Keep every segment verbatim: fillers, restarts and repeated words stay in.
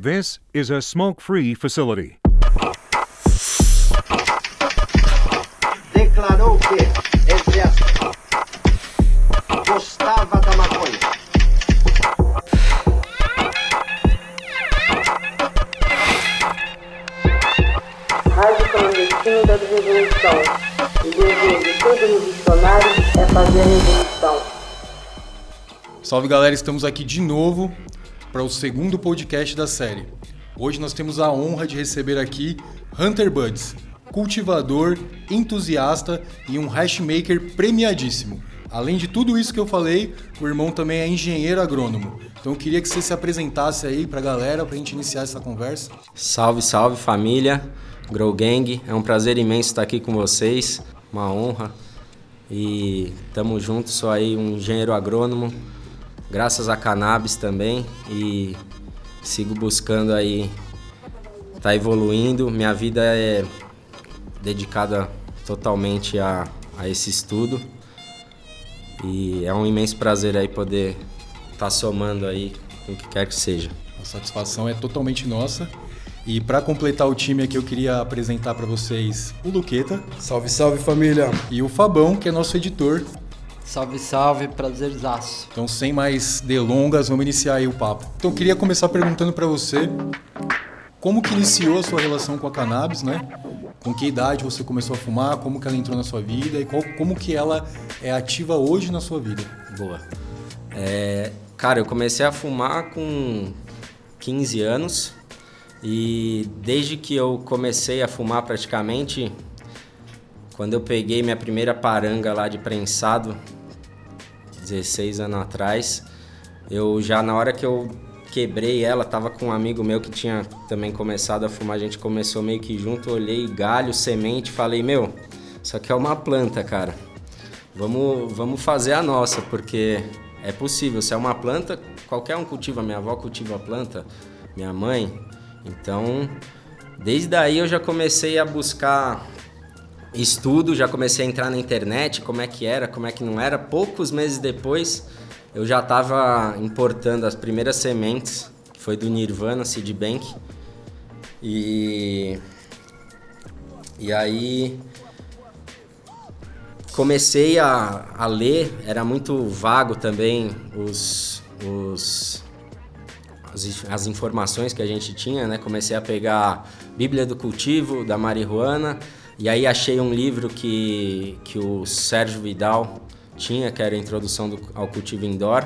This is a smoke-free facility. Declarou que exército gostava da maconha. Rádio clandestino da revolução. O desejo de todo missionário é fazer a revolução. Salve galera, estamos aqui de novo para o segundo podcast da série. Hoje nós temos a honra de receber aqui Hunter Buds, cultivador, entusiasta e um hashmaker premiadíssimo. Além de tudo isso que eu falei, o irmão também é engenheiro agrônomo. Então eu queria que você se apresentasse aí para a galera, para a gente iniciar essa conversa. Salve, salve família, Grow Gang, é um prazer imenso estar aqui com vocês, uma honra. E tamo junto, sou aí um engenheiro agrônomo, graças a cannabis também, e sigo buscando aí, tá evoluindo. Minha vida é dedicada totalmente a, a esse estudo e é um imenso prazer aí poder tá somando aí com o que quer que seja. A satisfação é totalmente nossa. E para completar o time aqui, eu queria apresentar para vocês o Luqueta. Salve, salve família! E o Fabão, que é nosso editor. Salve, salve, prazerzaço. Então, sem mais delongas, vamos iniciar aí o papo. Então, eu queria começar perguntando para você como que iniciou a sua relação com a cannabis, né? Com que idade você começou a fumar, como que ela entrou na sua vida e qual, como que ela é ativa hoje na sua vida. Boa. É, cara, eu comecei a fumar com quinze anos e desde que eu comecei a fumar praticamente, quando eu peguei minha primeira paranga lá de prensado, dezesseis anos atrás, eu já na hora que eu quebrei ela, tava com um amigo meu que tinha também começado a fumar, a gente começou meio que junto, olhei galho, semente, falei, meu, isso aqui é uma planta, cara, vamos, vamos fazer a nossa, porque é possível, se é uma planta, qualquer um cultiva, minha avó cultiva a planta, minha mãe, então desde daí eu já comecei a buscar estudo, já comecei a entrar na internet, como é que era, como é que não era. Poucos meses depois, eu já estava importando as primeiras sementes, que foi do Nirvana, Seed Bank. E, e aí comecei a, a ler, era muito vago também os, os, as, as informações que a gente tinha, né? Comecei a pegar a Bíblia do Cultivo, da Marihuana. E aí achei um livro que, que o Sérgio Vidal tinha, que era a introdução do, ao cultivo indoor.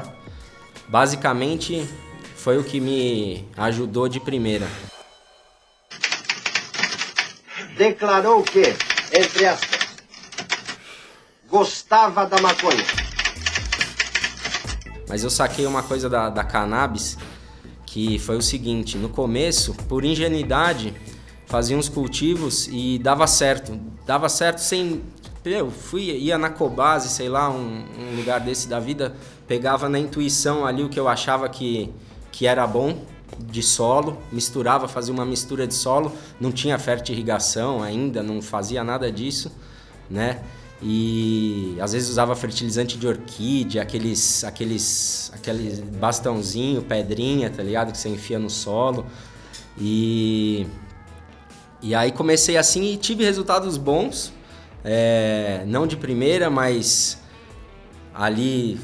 Basicamente, foi o que me ajudou de primeira. Declarou que, entre aspas, gostava da maconha. Mas eu saquei uma coisa da, da cannabis, que foi o seguinte, no começo, por ingenuidade, fazia uns cultivos e dava certo, dava certo sem, eu fui, ia na Cobase, sei lá, um, um lugar desse da vida, pegava na intuição ali o que eu achava que, que era bom de solo, misturava, fazia uma mistura de solo, não tinha fertirrigação ainda, não fazia nada disso, né, e às vezes usava fertilizante de orquídea, aqueles, aqueles, aqueles bastãozinho, pedrinha, tá ligado, que você enfia no solo, e... E aí comecei assim e tive resultados bons, é, não de primeira, mas ali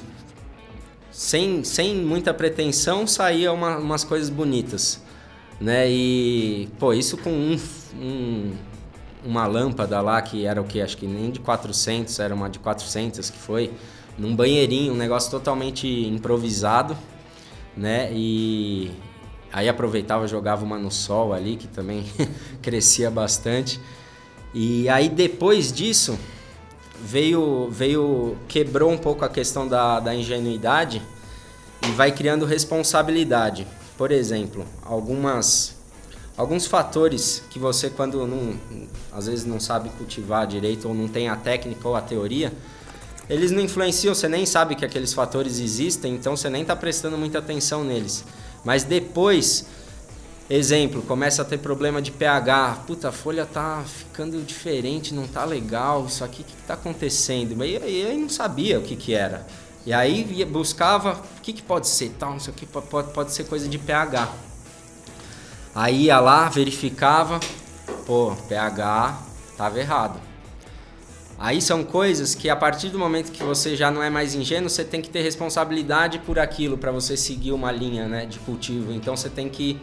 sem, sem muita pretensão saía uma, umas coisas bonitas, né? E pô, isso com um, um, uma lâmpada lá que era o que? Acho que nem de quatrocentos, era uma de quatrocentos que foi, num banheirinho, um negócio totalmente improvisado, né? E... Aí aproveitava, jogava uma no sol ali, que também crescia bastante. E aí depois disso, veio, veio quebrou um pouco a questão da, da ingenuidade e vai criando responsabilidade. Por exemplo, algumas, alguns fatores que você, quando não, às vezes não sabe cultivar direito ou não tem a técnica ou a teoria, eles não influenciam, você nem sabe que aqueles fatores existem, então você nem está prestando muita atenção neles. Mas depois, exemplo, começa a ter problema de pH. Puta, a folha tá ficando diferente, não tá legal, isso aqui, o que, que tá acontecendo? E aí eu não sabia o que que era. E aí buscava, o que que pode ser? Tal, não sei o que, pode, pode ser coisa de pH. Aí ia lá, verificava, pô, pH tava errado. Aí são coisas que a partir do momento que você já não é mais ingênuo, você tem que ter responsabilidade por aquilo para você seguir uma linha, né, de cultivo. Então você tem que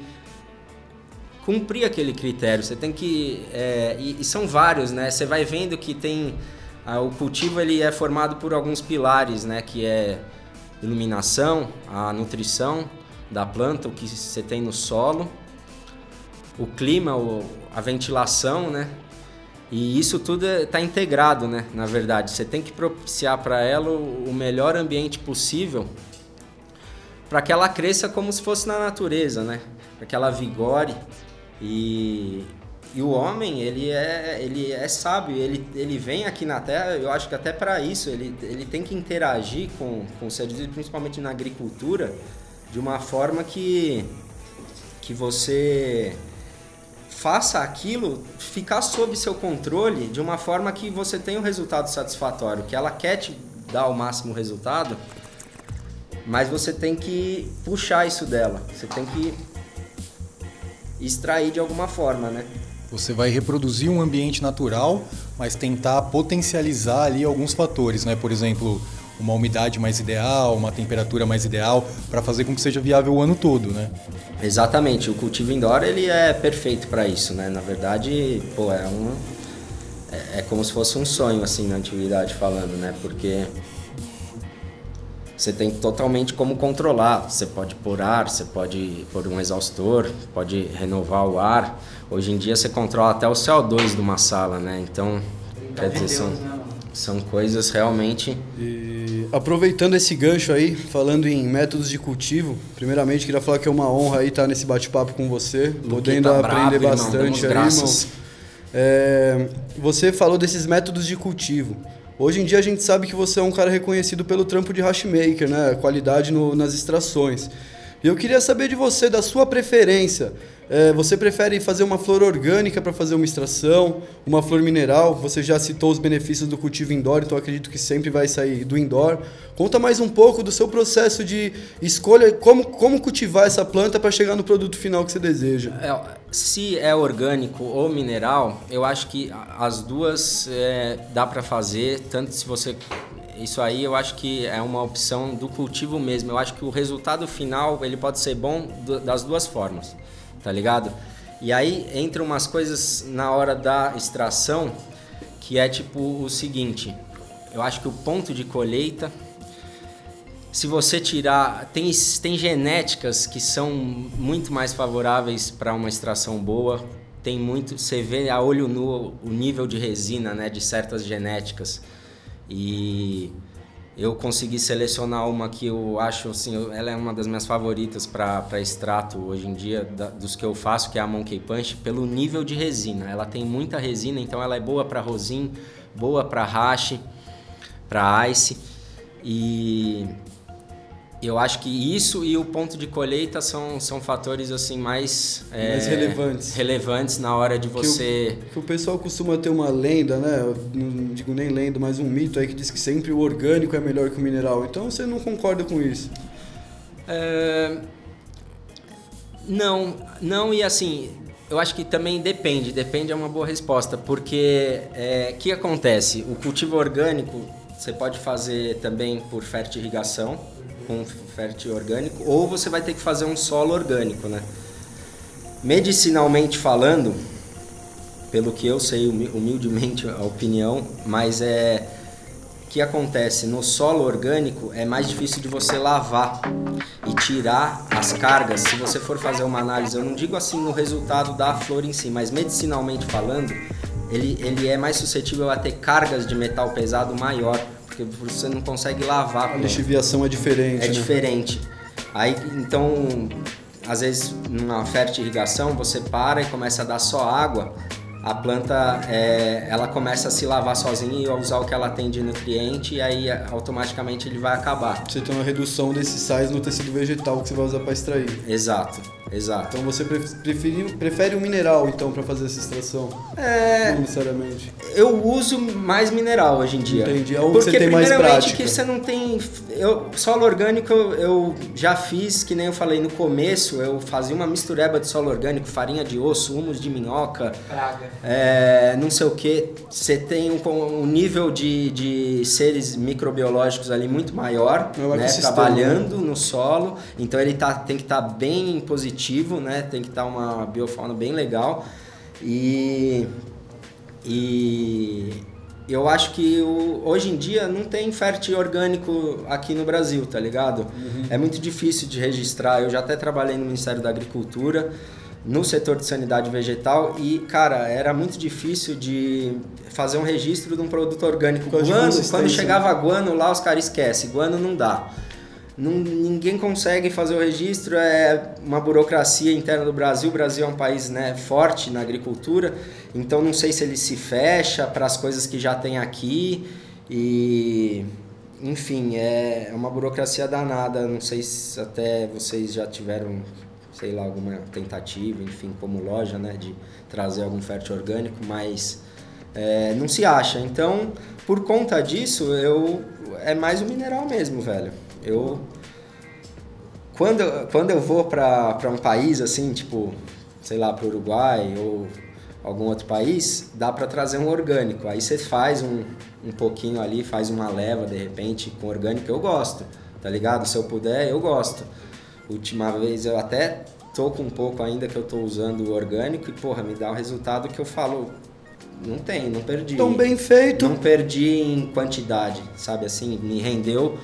cumprir aquele critério, você tem que... É, e, e são vários, né? Você vai vendo que tem... A, o cultivo ele é formado por alguns pilares, né? Que é iluminação, a nutrição da planta, o que você tem no solo, o clima, o, a ventilação, né? E isso tudo está integrado, né? Na verdade, você tem que propiciar para ela o melhor ambiente possível para que ela cresça como se fosse na natureza, né? Para que ela vigore. E, e o homem, ele é, ele é sábio, ele, ele vem aqui na Terra, eu acho que até para isso, ele, ele tem que interagir com, com o ser vivo, principalmente na agricultura, de uma forma que, que você... faça aquilo ficar sob seu controle de uma forma que você tenha um resultado satisfatório, que ela quer te dar o máximo resultado, mas você tem que puxar isso dela, você tem que extrair de alguma forma, né? Você vai reproduzir um ambiente natural, mas tentar potencializar ali alguns fatores, né? Por exemplo, uma umidade mais ideal, uma temperatura mais ideal, para fazer com que seja viável o ano todo, né? Exatamente, o cultivo indoor ele é perfeito para isso, né? Na verdade, pô, é um é, é como se fosse um sonho assim na antiguidade falando, né? Porque você tem totalmente como controlar, você pode pôr ar, você pode pôr um exaustor, pode renovar o ar. Hoje em dia você controla até o C O dois de uma sala, né? Então, quer dizer, são, são coisas realmente... Aproveitando esse gancho aí, falando em métodos de cultivo, primeiramente queria falar que é uma honra aí estar nesse bate-papo com você, Luqueta, podendo aprender bravo, bastante irmão, aí, irmão. É, você falou desses métodos de cultivo. Hoje em dia a gente sabe que você é um cara reconhecido pelo trampo de hashmaker, né? Qualidade no, nas extrações. E eu queria saber de você, da sua preferência. É, você prefere fazer uma flor orgânica para fazer uma extração, uma flor mineral? Você já citou os benefícios do cultivo indoor, então acredito que sempre vai sair do indoor. Conta mais um pouco do seu processo de escolha, como, como cultivar essa planta para chegar no produto final que você deseja. É, se é orgânico ou mineral, eu acho que as duas é, dá para fazer, tanto se você... Isso aí eu acho que é uma opção do cultivo mesmo. Eu acho que o resultado final ele pode ser bom do, das duas formas, tá ligado? E aí entra umas coisas na hora da extração que é tipo o seguinte, eu acho que o ponto de colheita, se você tirar... Tem, tem genéticas que são muito mais favoráveis para uma extração boa, tem muito... Você vê a olho nu o nível de resina, né, de certas genéticas. E eu consegui selecionar uma que eu acho assim, ela é uma das minhas favoritas para extrato hoje em dia da, dos que eu faço, que é a Monkey Punch, pelo nível de resina. Ela tem muita resina, então ela é boa para rosin, boa para hash, para ice. E eu acho que isso e o ponto de colheita são, são fatores assim mais, mais é, relevantes. relevantes na hora de você... Que o, que o pessoal costuma ter uma lenda, né? Eu não digo nem lenda, mas um mito aí que diz que sempre o orgânico é melhor que o mineral. Então você não concorda com isso? É... Não, não e assim, eu acho que também depende. Depende é uma boa resposta, porque o é, que acontece? O cultivo orgânico você pode fazer também por fertirrigação, com fértil orgânico, ou você vai ter que fazer um solo orgânico, né? Medicinalmente falando, pelo que eu sei, humildemente a opinião, mas é que acontece no solo orgânico é mais difícil de você lavar e tirar as cargas. Se você for fazer uma análise, eu não digo assim o resultado da flor em si, mas medicinalmente falando, ele, ele é mais suscetível a ter cargas de metal pesado maior, porque você não consegue lavar. A lixiviação é diferente. É né? diferente. Aí, então, às vezes, numa fertirrigação, você para e começa a dar só água, a planta é, ela começa a se lavar sozinha e a usar o que ela tem de nutriente, e aí automaticamente ele vai acabar. Você tem uma redução desses sais no tecido vegetal que você vai usar para extrair. Exato. Exato. Então você prefere, prefere um mineral, então, pra fazer essa extração? É... Não necessariamente. Eu uso mais mineral hoje em dia. Entendi. É o que você tem mais prática. Porque primeiramente que você não tem... Eu, solo orgânico eu, eu já fiz, que nem eu falei no começo, eu fazia uma mistureba de solo orgânico, farinha de osso, humus de minhoca, praga, é, não sei o que. Você tem um, um nível de, de seres microbiológicos ali muito maior, né, trabalhando no solo, então ele tá, tem que estar tá bem positivo, né, tem que estar tá uma biofauna bem legal. E, e eu acho que o, hoje em dia não tem fértil orgânico aqui no Brasil, tá ligado? Uhum. É muito difícil de registrar. Eu já até trabalhei no Ministério da Agricultura, no setor de sanidade vegetal, e, cara, era muito difícil de fazer um registro de um produto orgânico. Guano, quando chegava guano lá, os caras esquecem, guano não dá. Não, ninguém consegue fazer o registro, é uma burocracia interna do Brasil. O Brasil é um país, né, forte na agricultura, então não sei se ele se fecha para as coisas que já tem aqui e... Enfim, é uma burocracia danada, não sei se até vocês já tiveram... sei lá, alguma tentativa, enfim, como loja, né, de trazer algum fértil orgânico, mas é, não se acha. Então, por conta disso, eu é mais um mineral mesmo, velho. Eu quando, quando eu vou para um país assim, tipo, sei lá, para o Uruguai ou algum outro país, dá para trazer um orgânico. Aí você faz um, um pouquinho ali, faz uma leva, de repente, com orgânico, eu gosto, tá ligado? Se eu puder, eu gosto. Última vez eu até tô com um pouco ainda que eu tô usando o orgânico e, porra, me dá o resultado que eu falo, não tem, não perdi. Tão bem feito. Não perdi em quantidade, sabe assim, me rendeu,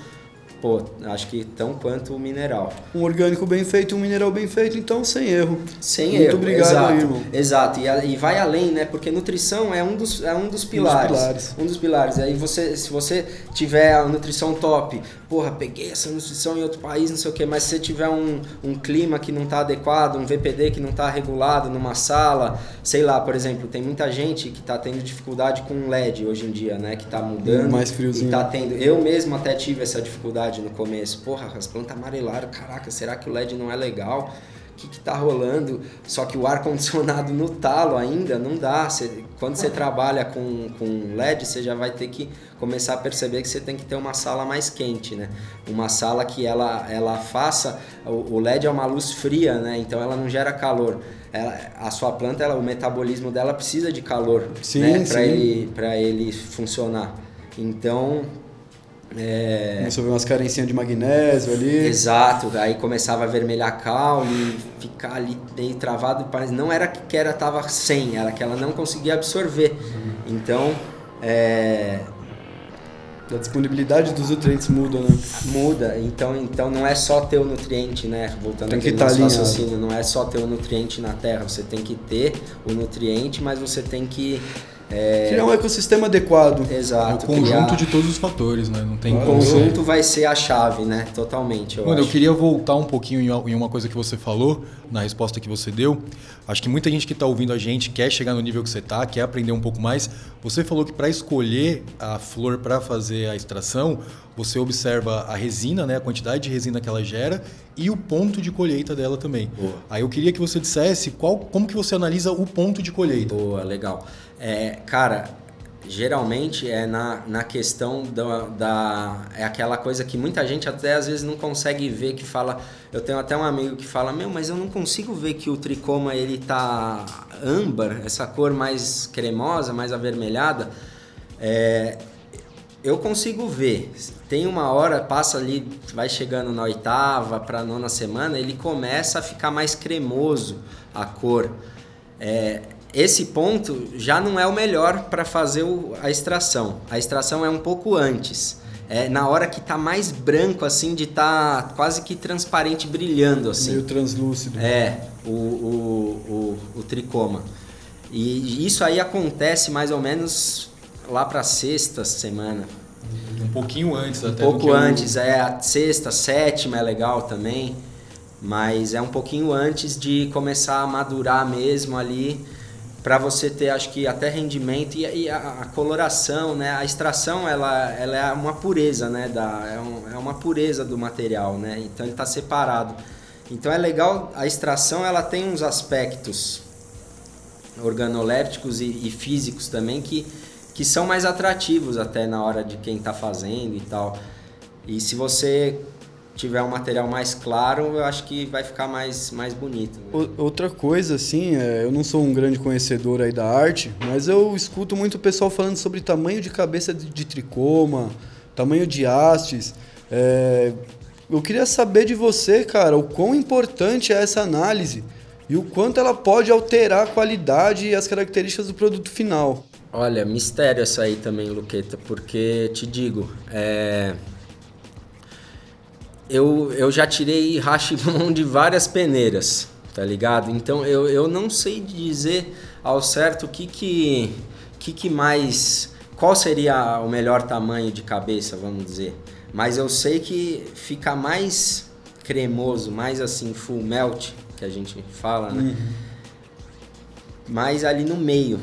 pô, acho que tão quanto o mineral. Um orgânico bem feito, um mineral bem feito, então sem erro. Sem Muito erro, obrigado, exato. Irmão. Exato, e, a, e vai além, né, porque nutrição é um dos, é um dos pilares. Um dos pilares. Um dos pilares, aí você, se você tiver a nutrição top... Porra, peguei essa nutrição em outro país, não sei o que, mas se você tiver um, um clima que não está adequado, um V P D que não está regulado numa sala, sei lá, por exemplo, tem muita gente que está tendo dificuldade com L E D hoje em dia, né? Que está mudando mais friozinho. E tá tendo. Eu mesmo até tive essa dificuldade no começo. Porra, as plantas amarelaram, caraca, será que o L E D não é legal? O que que tá rolando? Só que o ar-condicionado no talo ainda não dá. Cê, quando você trabalha com, com L E D, você já vai ter que começar a perceber que você tem que ter uma sala mais quente, né? Uma sala que ela, ela faça... O L E D é uma luz fria, né? Então ela não gera calor. Ela, a sua planta, ela, o metabolismo dela precisa de calor, sim, né? Para ele, para ele funcionar. Então... É... Começou a ver umas carencinhas de magnésio ali. Exato, aí começava a vermelhar caule, ficar ali meio travado, não era que ela estava sem, era que ela não conseguia absorver. Então, é... a disponibilidade dos nutrientes muda, né? Muda, então, então não é só ter o nutriente, né? Voltando aqui no nosso raciocínio, não é só ter o nutriente na terra, você tem que ter o nutriente, mas você tem que... É... Criar um ecossistema adequado. Exato. É o conjunto criar... de todos os fatores, né? Não tem o conjunto ser. Vai ser a chave, né? Totalmente, eu Mano, acho. Eu queria voltar um pouquinho em uma coisa que você falou, na resposta que você deu. Acho que muita gente que está ouvindo a gente quer chegar no nível que você está, quer aprender um pouco mais. Você falou que para escolher a flor para fazer a extração, você observa a resina, né? A quantidade de resina que ela gera e o ponto de colheita dela também. Boa. Aí eu queria que você dissesse qual, como que você analisa o ponto de colheita. Boa, legal. É, cara, geralmente é na, na questão da, da... É aquela coisa que muita gente até às vezes não consegue ver, que fala... Eu tenho até um amigo que fala, meu, mas eu não consigo ver que o tricoma ele tá âmbar, essa cor mais cremosa, mais avermelhada. É, eu consigo ver. Tem uma hora, passa ali, vai chegando na oitava pra nona semana, ele começa a ficar mais cremoso a cor. É... Esse ponto já não é o melhor para fazer o, a extração. A extração é um pouco antes. É na hora que tá mais branco, assim, de tá quase que transparente, brilhando, assim. Meio translúcido. É, o, o, o, o tricoma. E isso aí acontece mais ou menos lá para sexta semana. Um pouquinho antes até. Um pouco antes, é. A sexta, sétima é legal também. Mas é um pouquinho antes de começar a madurar mesmo ali, para você ter, acho que até rendimento e, e a, a coloração, né? A extração, ela, ela é uma pureza, né? Da, é, um, é uma pureza do material, né? Então ele está separado. Então é legal, a extração ela tem uns aspectos organolépticos e, e físicos também que, que são mais atrativos até na hora de quem está fazendo e tal. E se você tiver um material mais claro, eu acho que vai ficar mais, mais bonito. Né? Outra coisa, assim, é, eu não sou um grande conhecedor aí da arte, mas eu escuto muito o pessoal falando sobre tamanho de cabeça de, de tricoma, tamanho de hastes. É, eu queria saber de você, cara, o quão importante é essa análise e o quanto ela pode alterar a qualidade e as características do produto final. Olha, mistério essa aí também, Luqueta, porque te digo, é... Eu, eu já tirei rachimão de várias peneiras, tá ligado? Então eu, eu não sei dizer ao certo o que que, que que mais... Qual seria o melhor tamanho de cabeça, vamos dizer. Mas eu sei que fica mais cremoso, mais assim full melt, que a gente fala, né? Uhum. Mais ali no meio,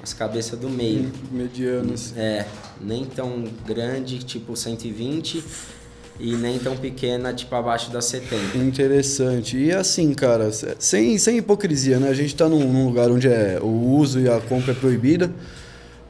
as cabeças do meio. Medianas. É, nem tão grande, tipo cento e vinte... E nem tão pequena, tipo, abaixo das setenta. Interessante. E assim, cara, sem, sem hipocrisia, né? A gente tá num, num lugar onde é, o uso e a compra é proibida,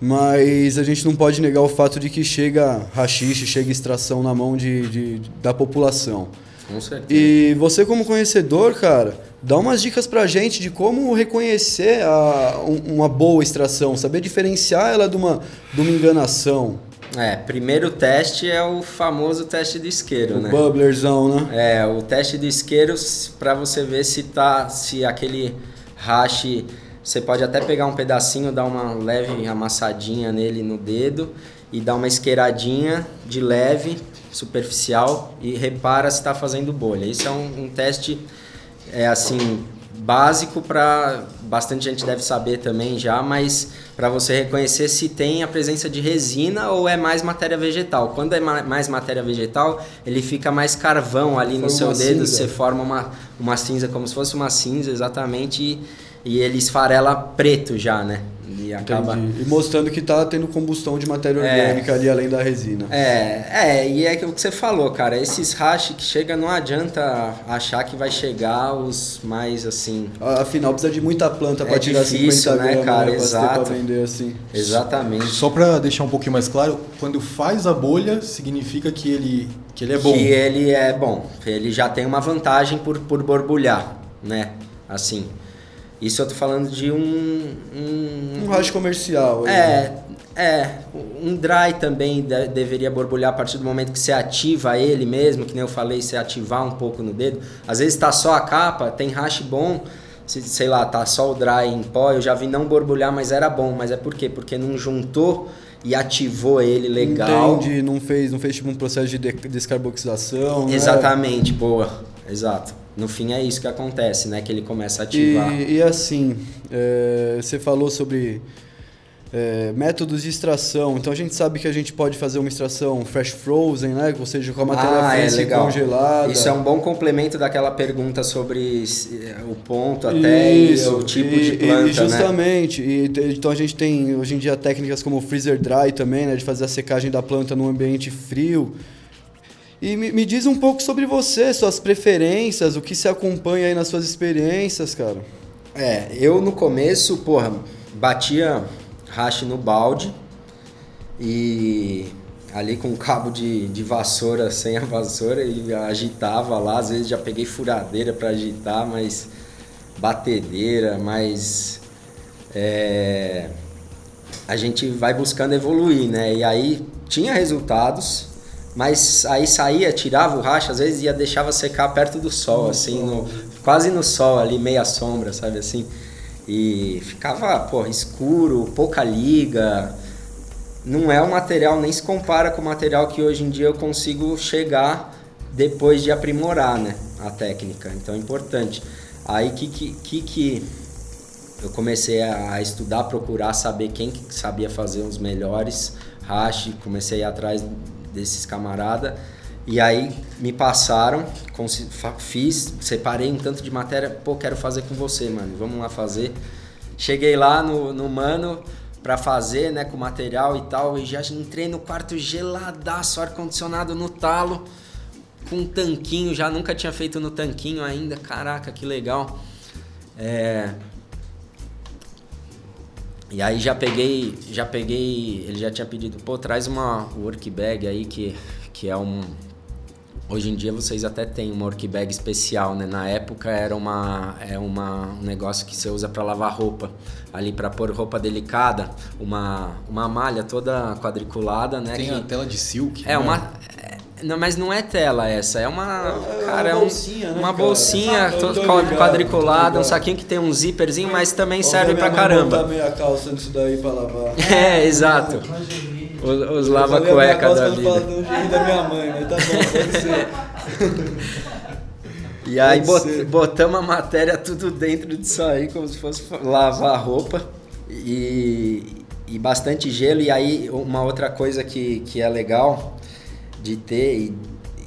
mas a gente não pode negar o fato de que chega haxixe, chega extração na mão de, de, da população. Com certeza. E você como conhecedor, cara, dá umas dicas pra gente de como reconhecer a, um, uma boa extração, saber diferenciar ela de uma, de uma enganação. É, primeiro teste é o famoso teste do isqueiro, o né? O bubblerzão, né? É, o teste do isqueiro para você ver se tá, se aquele hash, você pode até pegar um pedacinho, dar uma leve amassadinha nele no dedo e dar uma isqueiradinha de leve, superficial, e repara se tá fazendo bolha. Isso é um, um teste, é assim... básico para bastante gente deve saber também já, mas para você reconhecer se tem a presença de resina ou é mais matéria vegetal. Quando é ma- mais matéria vegetal, ele fica mais carvão ali forma no seu dedo, cinza. Você forma uma, uma cinza, como se fosse uma cinza, exatamente, e, e ele esfarela preto já, né? E acaba... E mostrando que tá tendo combustão de matéria orgânica é, ali além da resina. É, é, e é o que você falou, cara. Esses hash que chega, não adianta achar que vai chegar os mais assim. Afinal, precisa de muita planta é para tirar difícil, cinquenta gramas, né, cara? Né, exato. Pra vender assim. Exatamente. Só para deixar um pouquinho mais claro, quando faz a bolha, significa que ele, que ele é bom. Que ele é bom. Ele já tem uma vantagem por, por borbulhar, né? Assim. Isso eu tô falando de um... Um, um hash comercial. Aí, é, né? É, um dry também de, deveria borbulhar a partir do momento que você ativa ele mesmo, que nem eu falei, você ativar um pouco no dedo. Às vezes tá só a capa, tem hash bom, sei lá, tá só o dry em pó, eu já vi não borbulhar, mas era bom. Mas é por quê? Porque não juntou e ativou ele legal. Entendi, não fez, não fez tipo um processo de descarboxilação. Exatamente, né? Boa, exato. No fim é isso que acontece, né? Que ele começa a ativar. E, e assim, é, você falou sobre é, métodos de extração. Então a gente sabe que a gente pode fazer uma extração fresh frozen, né? Ou seja, com a matéria ah, fresca é, congelada. Isso é um bom complemento daquela pergunta sobre o ponto até isso, e o tipo e, de planta, e justamente, né? E, então a gente tem hoje em dia técnicas como freezer dry também, né? De fazer a secagem da planta num ambiente frio. E me, me diz um pouco sobre você, suas preferências, o que se acompanha aí nas suas experiências, cara. É, eu no começo, porra, batia hash no balde e ali com um cabo de, de vassoura, sem a vassoura, e agitava lá. Às vezes já peguei furadeira pra agitar, mas batedeira, mas... É, a gente vai buscando evoluir, né? E aí tinha resultados... Mas aí saía, tirava o racha, às vezes ia, deixava secar perto do sol, assim, no, quase no sol ali, meia sombra, sabe assim? E ficava, pô, escuro, pouca liga. Não é um material, nem se compara com o material que hoje em dia eu consigo chegar depois de aprimorar, né, a técnica. Então é importante. Aí que que, que, que eu comecei a estudar, procurar saber quem que sabia fazer os melhores racha, comecei a ir atrás desses camarada, e aí me passaram, fiz, separei um tanto de matéria, pô, quero fazer com você, mano, vamos lá fazer. Cheguei lá no, no mano pra fazer, né, com material e tal, e já entrei no quarto geladaço, ar-condicionado no talo, tipo um tanquinho, já nunca tinha feito no tanquinho ainda, caraca, que legal. É... E aí já peguei, já peguei, ele já tinha pedido, pô, traz uma work bag aí que, que é um... Hoje em dia vocês até têm uma work bag especial, né? Na época era uma, é uma, um negócio que você usa para lavar roupa, ali para pôr roupa delicada, uma, uma malha toda quadriculada, né? Tem que, a tela de silk. É, né? uma, é, não, mas não é tela essa, é uma, é, cara, é uma bolsinha, um, né, uma cara? bolsinha ah, toda quadriculada, um saquinho que tem um zíperzinho, mas também eu serve para caramba. Eu vou botar meia calça nisso daí para lavar. É, exato. Os, os lava-cueca da vida. Da minha mãe, mas tá bom, pode ser. E aí bot, botamos a matéria tudo dentro disso aí, como se fosse lavar roupa e, e bastante gelo. E aí uma outra coisa que, que é legal de ter e,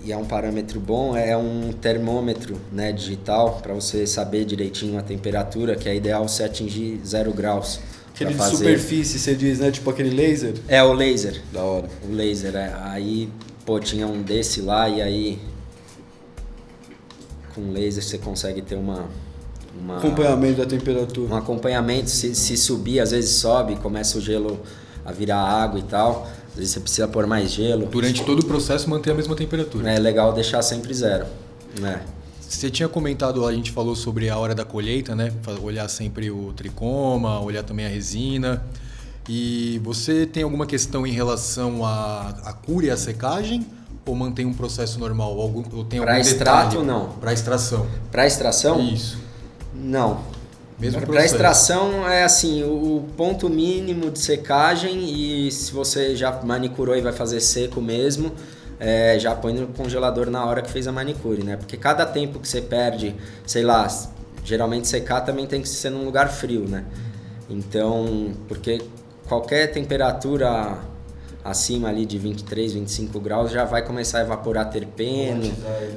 e é um parâmetro bom é um termômetro, né, digital para você saber direitinho a temperatura, que é ideal se atingir zero graus. Aquele de superfície, você diz, né? Tipo aquele laser? É, o laser. Da hora. O laser, é. Aí, pô, tinha um desse lá e aí... Com laser você consegue ter uma... uma acompanhamento da temperatura. Um acompanhamento. Se, se subir, às vezes sobe, começa o gelo a virar água e tal. Às vezes você precisa pôr mais gelo. Durante todo o processo, manter a mesma temperatura. É legal deixar sempre zero, né? Você tinha comentado, a gente falou sobre a hora da colheita, né? Olhar sempre o tricoma, olhar também a resina. E você tem alguma questão em relação à cura e à secagem? Ou mantém um processo normal? Ou tem algum pra extrato, detalhe? Não. Para extração? Para extração? Isso. Não. Mesmo processo? Para extração é assim, o ponto mínimo de secagem e se você já manicurou e vai fazer seco mesmo... É, já põe no congelador na hora que fez a manicure, né? Porque cada tempo que você perde, sei lá, geralmente secar também tem que ser num lugar frio, né? Então, porque qualquer temperatura acima ali de vinte e três, vinte e cinco graus já vai começar a evaporar terpeno,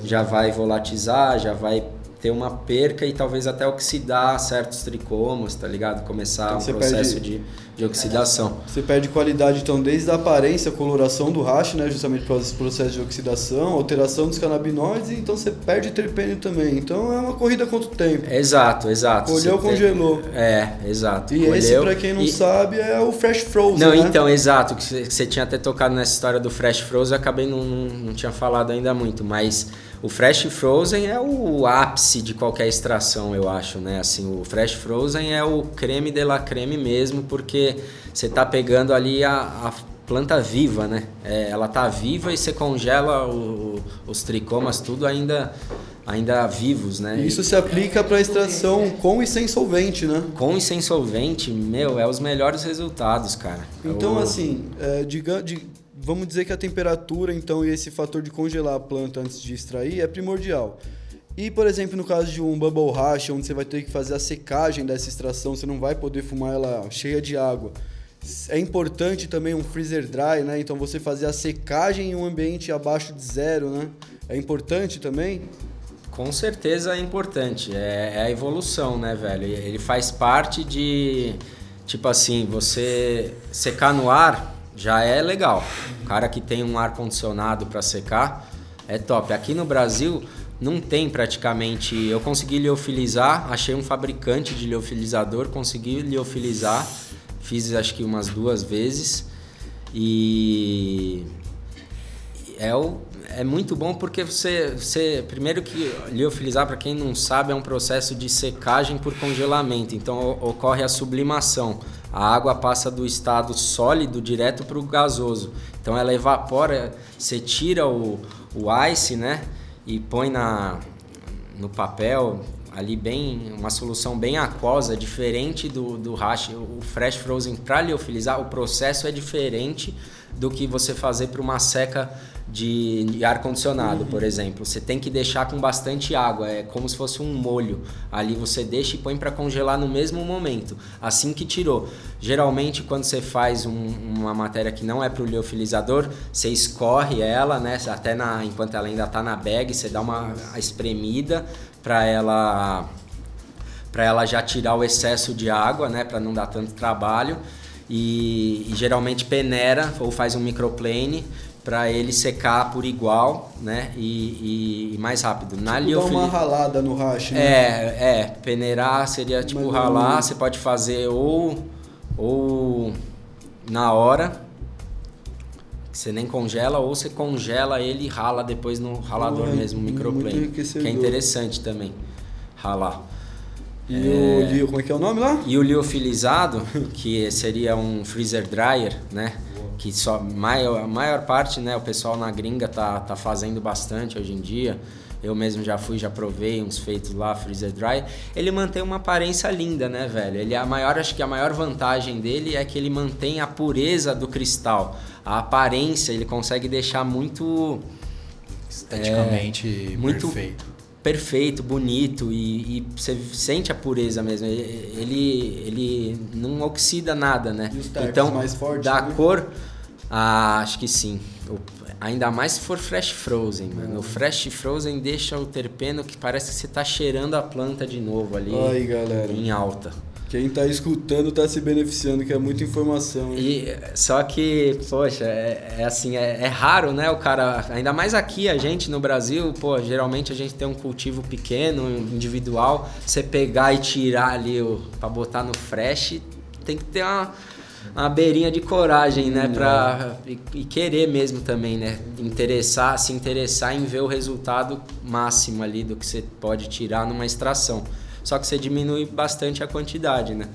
já vai volatizar, já vai ter uma perca e talvez até oxidar certos tricomos, tá ligado? Começar então, um processo perde, de, de oxidação. Você perde qualidade, então, desde a aparência, a coloração do hash, né? Justamente por esse processo de oxidação, alteração dos canabinoides, então você perde terpênio também. Então é uma corrida contra o tempo. Exato, exato. Colheu, congelou. Tem... É, exato. E Colheu, esse, pra quem não e... sabe, é o Fresh Frozen, Não, né? então, exato. Que você tinha até tocado nessa história do Fresh Frozen, eu acabei não, não, não tinha falado ainda muito, mas... O Fresh Frozen é o ápice de qualquer extração, eu acho, né? Assim, o Fresh Frozen é o creme de la creme mesmo, porque você tá pegando ali a, a planta viva, né? É, ela tá viva e você congela o, os tricomas, tudo ainda, ainda vivos, né? Isso e, se aplica para extração com e sem solvente, né? Com e sem solvente, meu, é os melhores resultados, cara. Então, eu... assim, é, diga, diga... Vamos dizer que a temperatura, então, e esse fator de congelar a planta antes de extrair é primordial. E, por exemplo, no caso de um bubble hash, onde você vai ter que fazer a secagem dessa extração, você não vai poder fumar ela cheia de água. É importante também um freezer dry, né? Então, você fazer a secagem em um ambiente abaixo de zero, né? É importante também? Com certeza é importante. É, é a evolução, né, velho? Ele faz parte de, tipo assim, você secar no ar... Já é legal. O cara que tem um ar-condicionado para secar é top. Aqui no Brasil não tem praticamente... Eu consegui liofilizar, achei um fabricante de liofilizador, consegui liofilizar, fiz acho que umas duas vezes e é, o... é muito bom porque você, você... Primeiro que liofilizar, para quem não sabe, é um processo de secagem por congelamento, então ocorre a sublimação. A água passa do estado sólido direto para o gasoso. Então ela evapora, você tira o, o ice, né? E põe na, no papel ali bem, uma solução bem aquosa, diferente do, do hash. O Fresh Frozen para liofilizar, o processo é diferente do que você fazer para uma seca de, de ar-condicionado, uhum. por exemplo. Você tem que deixar com bastante água, é como se fosse um molho. Ali você deixa e põe para congelar no mesmo momento, assim que tirou. Geralmente, quando você faz um, uma matéria que não é para o liofilizador, você escorre ela, né? Até na, enquanto ela ainda está na bag, você dá uma espremida para ela, para ela já tirar o excesso de água, né? Para não dar tanto trabalho. E, e geralmente peneira ou faz um microplane para ele secar por igual, né? E, e, e mais rápido. Tipo, na liofili... dar uma ralada no hash, né? É, é. Peneirar seria tipo Mas ralar. Não... Você pode fazer ou, ou na hora, que você nem congela, ou você congela ele e rala depois no ralador oh, mesmo, microplane. Que é interessante também, ralar. E é... o lio, como é que é o nome lá? E o liofilizado, que seria um freezer dryer, né? Que só maior, a maior parte, né, o pessoal na gringa tá, tá fazendo bastante hoje em dia. Eu mesmo já fui, já provei uns feitos lá, freezer dry. Ele mantém uma aparência linda, né, velho? Ele, a maior, acho que a maior vantagem dele é que ele mantém a pureza do cristal. A aparência, ele consegue deixar muito... esteticamente é, muito perfeito. Perfeito, bonito e, e você sente a pureza mesmo. Ele, ele não oxida nada, né? E os então, mais fortes, da né? cor... Ah, acho que sim. Ainda mais se for Fresh Frozen, mano. Uhum. O Fresh Frozen deixa o terpeno que parece que você tá cheirando a planta de novo ali. Ai, galera. Em alta. Quem tá escutando tá se beneficiando, que é muita informação. E, só que, poxa, é, é assim, é, é raro, né, o cara... Ainda mais aqui, a gente no Brasil, pô, geralmente a gente tem um cultivo pequeno, individual. Você pegar e tirar ali o, pra botar no Fresh, tem que ter uma... uma beirinha de coragem, né, pra, e, e querer mesmo também, né, interessar, se interessar em ver o resultado máximo ali do que você pode tirar numa extração. Só que você diminui bastante a quantidade, né,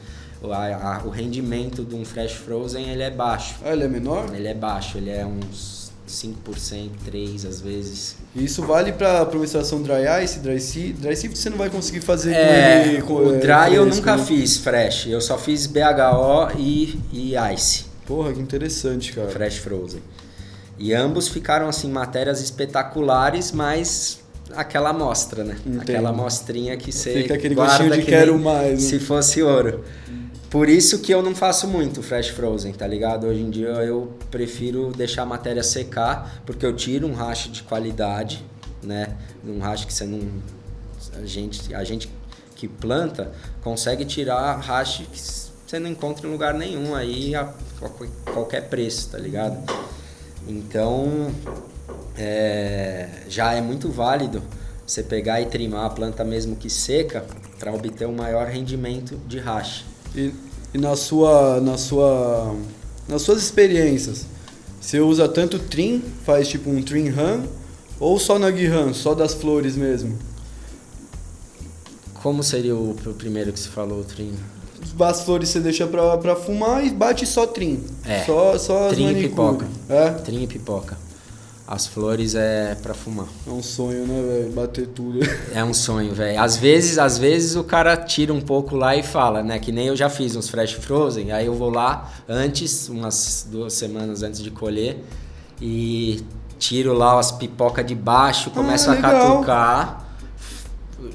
o, a, o rendimento de um Fresh Frozen, ele é baixo. Ah, ele é menor? Ele é baixo, ele é uns cinco por cento, três por cento às vezes. Isso vale para uma extração dry ice, dry sift? Dry sift você não vai conseguir fazer é, ele, com, o dry é, eu nunca como... fiz fresh, eu só fiz B H O e, e ice. Porra, que interessante, cara. Fresh Frozen. E ambos ficaram assim, matérias espetaculares, mas aquela amostra, né? Entendo. Aquela amostrinha que você Fica aquele guarda de que quero mais, né? Se fosse ouro. Por isso que eu não faço muito Fresh Frozen, tá ligado? Hoje em dia eu prefiro deixar a matéria secar, porque eu tiro um hash de qualidade, né? Um hash que você não... A gente, a gente que planta consegue tirar hash que você não encontra em lugar nenhum aí a qualquer preço, tá ligado? Então, é, já é muito válido você pegar e trimar a planta mesmo que seca para obter um maior rendimento de hash. E, e na sua, na sua, nas suas experiências, você usa tanto trim, faz tipo um trim run, ou só na guirran, só das flores mesmo? Como seria o, o primeiro que você falou, o trim? As flores você deixa pra, pra fumar e bate só trim. É, só, só trim as e pipoca. É? Trim e pipoca. As flores é pra fumar. É um sonho, né, velho? Bater tudo. É um sonho, velho. Às vezes, às vezes o cara tira um pouco lá e fala, né? Que nem eu já fiz uns Fresh Frozen. Aí eu vou lá antes, umas duas semanas antes de colher, e tiro lá as pipocas de baixo, começo ah, a catucar,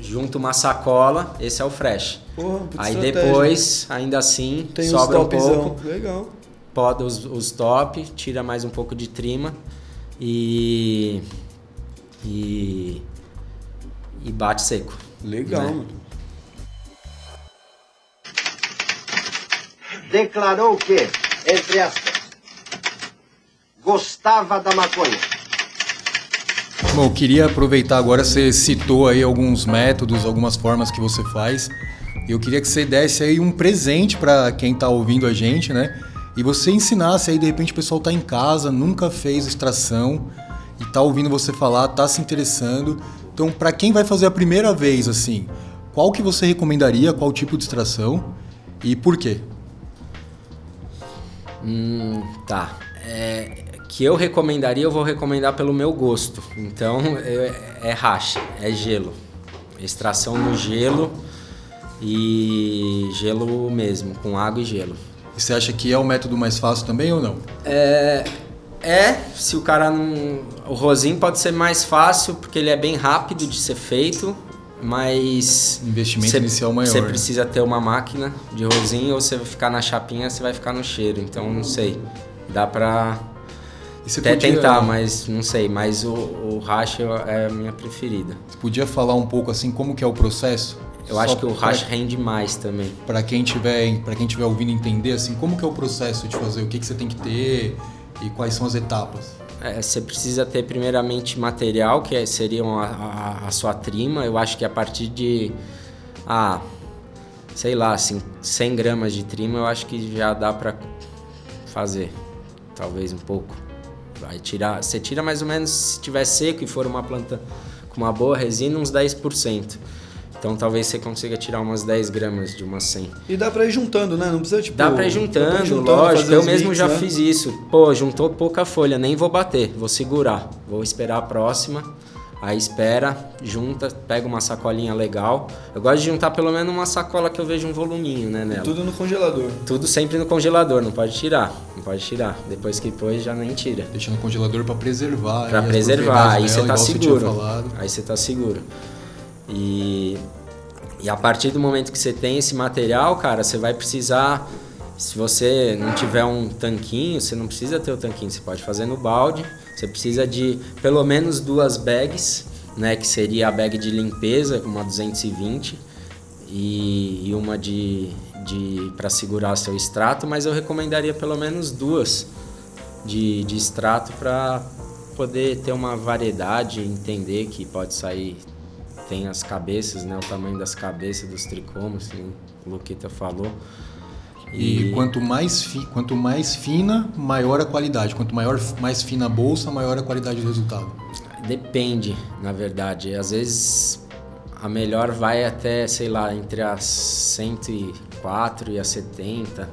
junto uma sacola. Esse é o Fresh. Porra, aí estratégia. Depois, ainda assim, tem sobra um pouco. Legal. Poda os, os top, tira mais um pouco de trima. E, e, e bate seco. Legal, né? Mano. Declarou que, entre aspas, gostava da maconha. Bom, eu queria aproveitar agora, você citou aí alguns métodos, algumas formas que você faz. Eu queria que você desse aí um presente para quem tá ouvindo a gente, né? E você ensinasse aí, de repente o pessoal tá em casa, nunca fez extração e tá ouvindo você falar, tá se interessando. Então, para quem vai fazer a primeira vez, assim, qual que você recomendaria, qual tipo de extração e por quê? Hum, tá. É, que eu recomendaria, eu vou recomendar pelo meu gosto. Então, é, é hash, é gelo. Extração no gelo e gelo mesmo, com água e gelo. E você acha que é o método mais fácil também ou não? É, é se o cara não... O rosin pode ser mais fácil, porque ele é bem rápido de ser feito, mas... Investimento cê, inicial maior. Você precisa ter uma máquina de rosin, ou você vai ficar na chapinha, você vai ficar no cheiro. Então, não sei. Dá pra até podia, tentar, né? Mas não sei. Mas o, o hash é a minha preferida. Você podia falar um pouco, assim, como que é o processo? Eu Só acho que o hash rende mais também. Para quem tiver, para quem tiver ouvindo entender, assim, como que é o processo de fazer, o que, que você tem que ter e quais são as etapas? É, você precisa ter primeiramente material, que seriam a, a, a sua trima. Eu acho que a partir de, ah, sei lá, assim, cem gramas de trima, eu acho que já dá pra fazer, talvez um pouco. Vai tirar, você tira mais ou menos, se tiver seco e for uma planta com uma boa resina, uns dez por cento. Então talvez você consiga tirar umas dez gramas de uma cem. E dá pra ir juntando, né? Não precisa, tipo... Dá pra ir juntando, pra ir juntando lógico. Eu mesmo mix, já né? fiz isso. Pô, juntou pouca folha, nem vou bater, vou segurar. Vou esperar a próxima, aí espera, junta, pega uma sacolinha legal. Eu gosto de juntar pelo menos uma sacola que eu vejo um voluminho, né, nela. E tudo no congelador. Tudo sempre no congelador, não pode tirar, não pode tirar. Depois que pôs, já nem tira. Deixa no congelador pra preservar. Pra preservar, aí você tá seguro. Aí você tá seguro. E, e a partir do momento que você tem esse material, cara, você vai precisar, se você não tiver um tanquinho, você não precisa ter o tanquinho, você pode fazer no balde, você precisa de pelo menos duas bags, né, que seria a bag de limpeza, uma duzentos e vinte e, e uma de, de para segurar seu extrato, mas eu recomendaria pelo menos duas de, de extrato para poder ter uma variedade, entender que pode sair... Tem as cabeças, né? O tamanho das cabeças dos tricômonos, assim, o Luqueta falou. E, e quanto, mais fi, quanto mais fina, maior a qualidade. Quanto maior, mais fina a bolsa, maior a qualidade do resultado. Depende, na verdade. Às vezes a melhor vai até, sei lá, entre as cento e quatro e as setenta.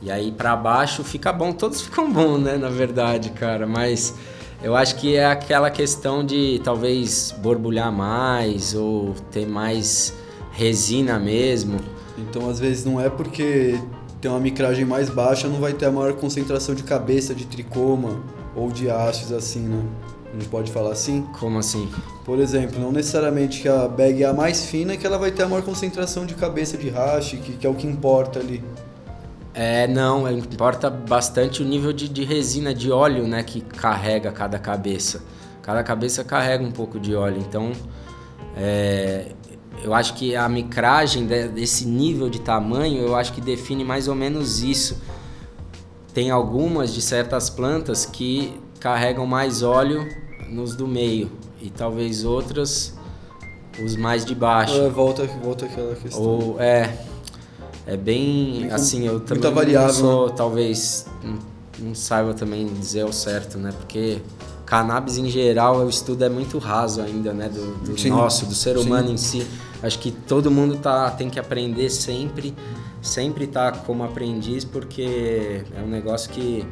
E aí pra baixo fica bom. Todos ficam bons, né? Na verdade, cara. Mas... Eu acho que é aquela questão de talvez borbulhar mais ou ter mais resina mesmo. Então, às vezes, não é porque tem uma micragem mais baixa, não vai ter a maior concentração de cabeça de tricoma ou de hastes, assim, né? A gente pode falar assim? Como assim? Por exemplo, não necessariamente que a bag é a mais fina, que ela vai ter a maior concentração de cabeça de haste, que, que é o que importa ali. É, não, importa bastante o nível de, de resina, de óleo, né, que carrega cada cabeça. Cada cabeça carrega um pouco de óleo, então é, eu acho que a micragem de, desse nível de tamanho, eu acho que define mais ou menos isso. Tem algumas de certas plantas que carregam mais óleo nos do meio e talvez outras, os mais de baixo. É, volta, volta aquela questão. Ou, é... É bem, assim, eu também variável, sou, né? talvez, não, não saiba também dizer ao certo, né? Porque cannabis em geral, o estudo é muito raso ainda, né? Do, do sim, nosso, do ser humano sim. em si. Acho que todo mundo tá, tem que aprender sempre, sempre tá como aprendiz, porque é um negócio que...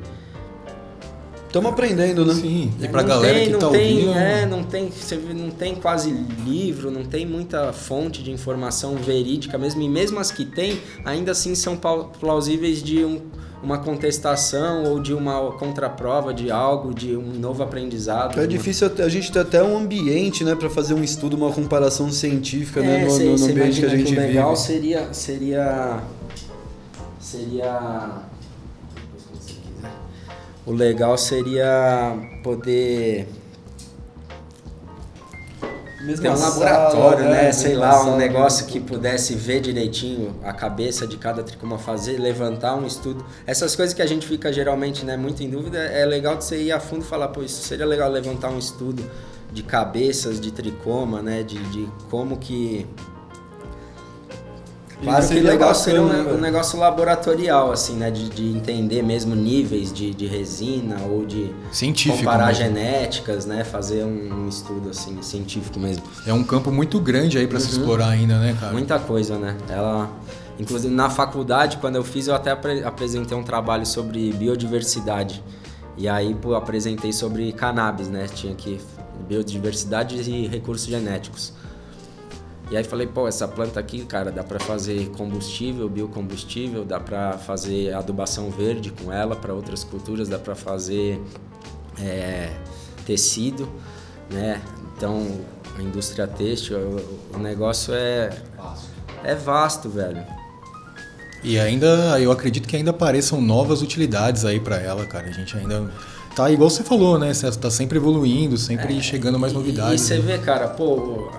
Estamos aprendendo, né? Sim, e pra não galera tem, que não tá tem, ouvindo... É, não tem, você não tem quase livro, não tem muita fonte de informação verídica mesmo, e mesmo as que tem, ainda assim são plausíveis de um, uma contestação ou de uma contraprova de algo, de um novo aprendizado. É difícil a gente ter até um ambiente, né, para fazer um estudo, uma comparação científica, é, né, no, cê, no, no cê ambiente que a gente vive. O legal seria... seria, seria... O legal seria poder mesmo ter um laboratório, sala, né? né? Sei lá, um negócio que pudesse ver direitinho a cabeça de cada tricoma, fazer, levantar um estudo. Essas coisas que a gente fica geralmente, né, muito em dúvida, é legal de você ir a fundo e falar, pô, isso seria legal levantar um estudo de cabeças de tricoma, né? De, de como que... Claro que legal seria um, um negócio laboratorial, assim, né? De, de entender mesmo níveis de, de resina ou de científico comparar mesmo. Genéticas, né? Fazer um, um estudo, assim, científico mesmo. É um campo muito grande aí pra uhum. se explorar ainda, né, cara? Muita coisa, né? Ela... Inclusive, na faculdade, quando eu fiz, eu até apre- apresentei um trabalho sobre biodiversidade. E aí, pô, apresentei sobre cannabis, né? Tinha que... Biodiversidade e recursos genéticos. E aí falei, pô, essa planta aqui, cara, dá pra fazer combustível, biocombustível, dá pra fazer adubação verde com ela para outras culturas, dá pra fazer é, tecido, né? Então, a indústria têxtil, o negócio é vasto. é vasto, velho. E ainda, eu acredito que ainda apareçam novas utilidades aí pra ela, cara. A gente ainda... Tá igual você falou, né? Você tá sempre evoluindo, sempre é, chegando mais novidades. E você vê, cara, pô...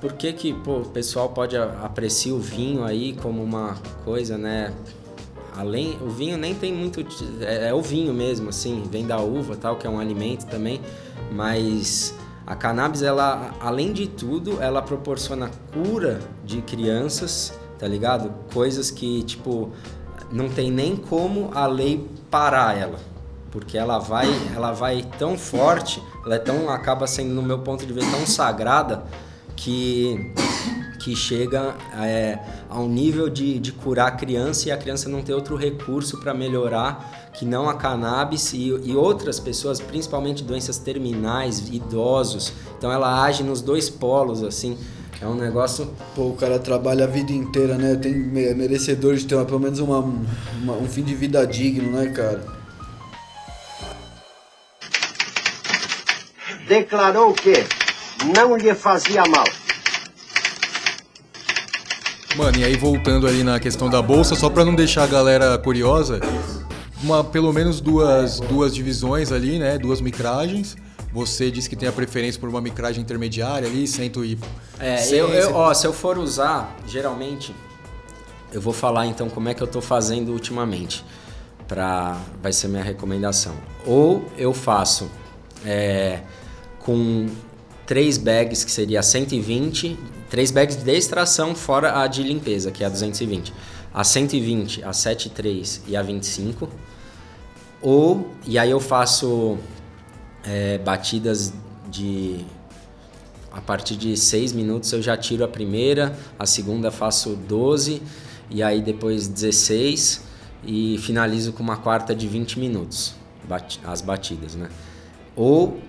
Por que que, pô, o pessoal pode apreciar o vinho aí como uma coisa, né, além, o vinho nem tem muito, é, é o vinho mesmo, assim, vem da uva tal, que é um alimento também, mas a cannabis, ela, além de tudo, ela proporciona cura de crianças, tá ligado? Coisas que, tipo, não tem nem como a lei parar ela, porque ela vai, ela vai tão forte, ela é tão, acaba sendo, no meu ponto de vista, tão sagrada, que... que chega é, a um nível de, de curar a criança e a criança não ter outro recurso para melhorar que não a cannabis e, e outras pessoas, principalmente doenças terminais, idosos. Então ela age nos dois polos, assim. É um negócio... Pô, o cara trabalha a vida inteira, né? Tem merecedor de ter uma, pelo menos uma, uma, um fim de vida digno, né, cara? Declarou que não lhe fazia mal. Mano, e aí voltando ali na questão da bolsa, só pra não deixar a galera curiosa, uma, pelo menos duas, duas divisões ali, né? Duas micragens. Você disse que tem a preferência por uma micragem intermediária ali, cento e... É, cem, eu, eu, ó, se eu for usar, geralmente, eu vou falar então como é que eu tô fazendo ultimamente. Pra, vai ser minha recomendação. Ou eu faço é, com três bags, que seria cento e vinte... Três bags de extração, fora a de limpeza, que é a duzentos e vinte. A cento e vinte, a setenta e três e a vinte e cinco. Ou, e aí eu faço é, batidas de... A partir de seis minutos eu já tiro a primeira, a segunda faço doze, e aí depois dezesseis, e finalizo com uma quarta de vinte minutos, bat, as batidas, né? Ou...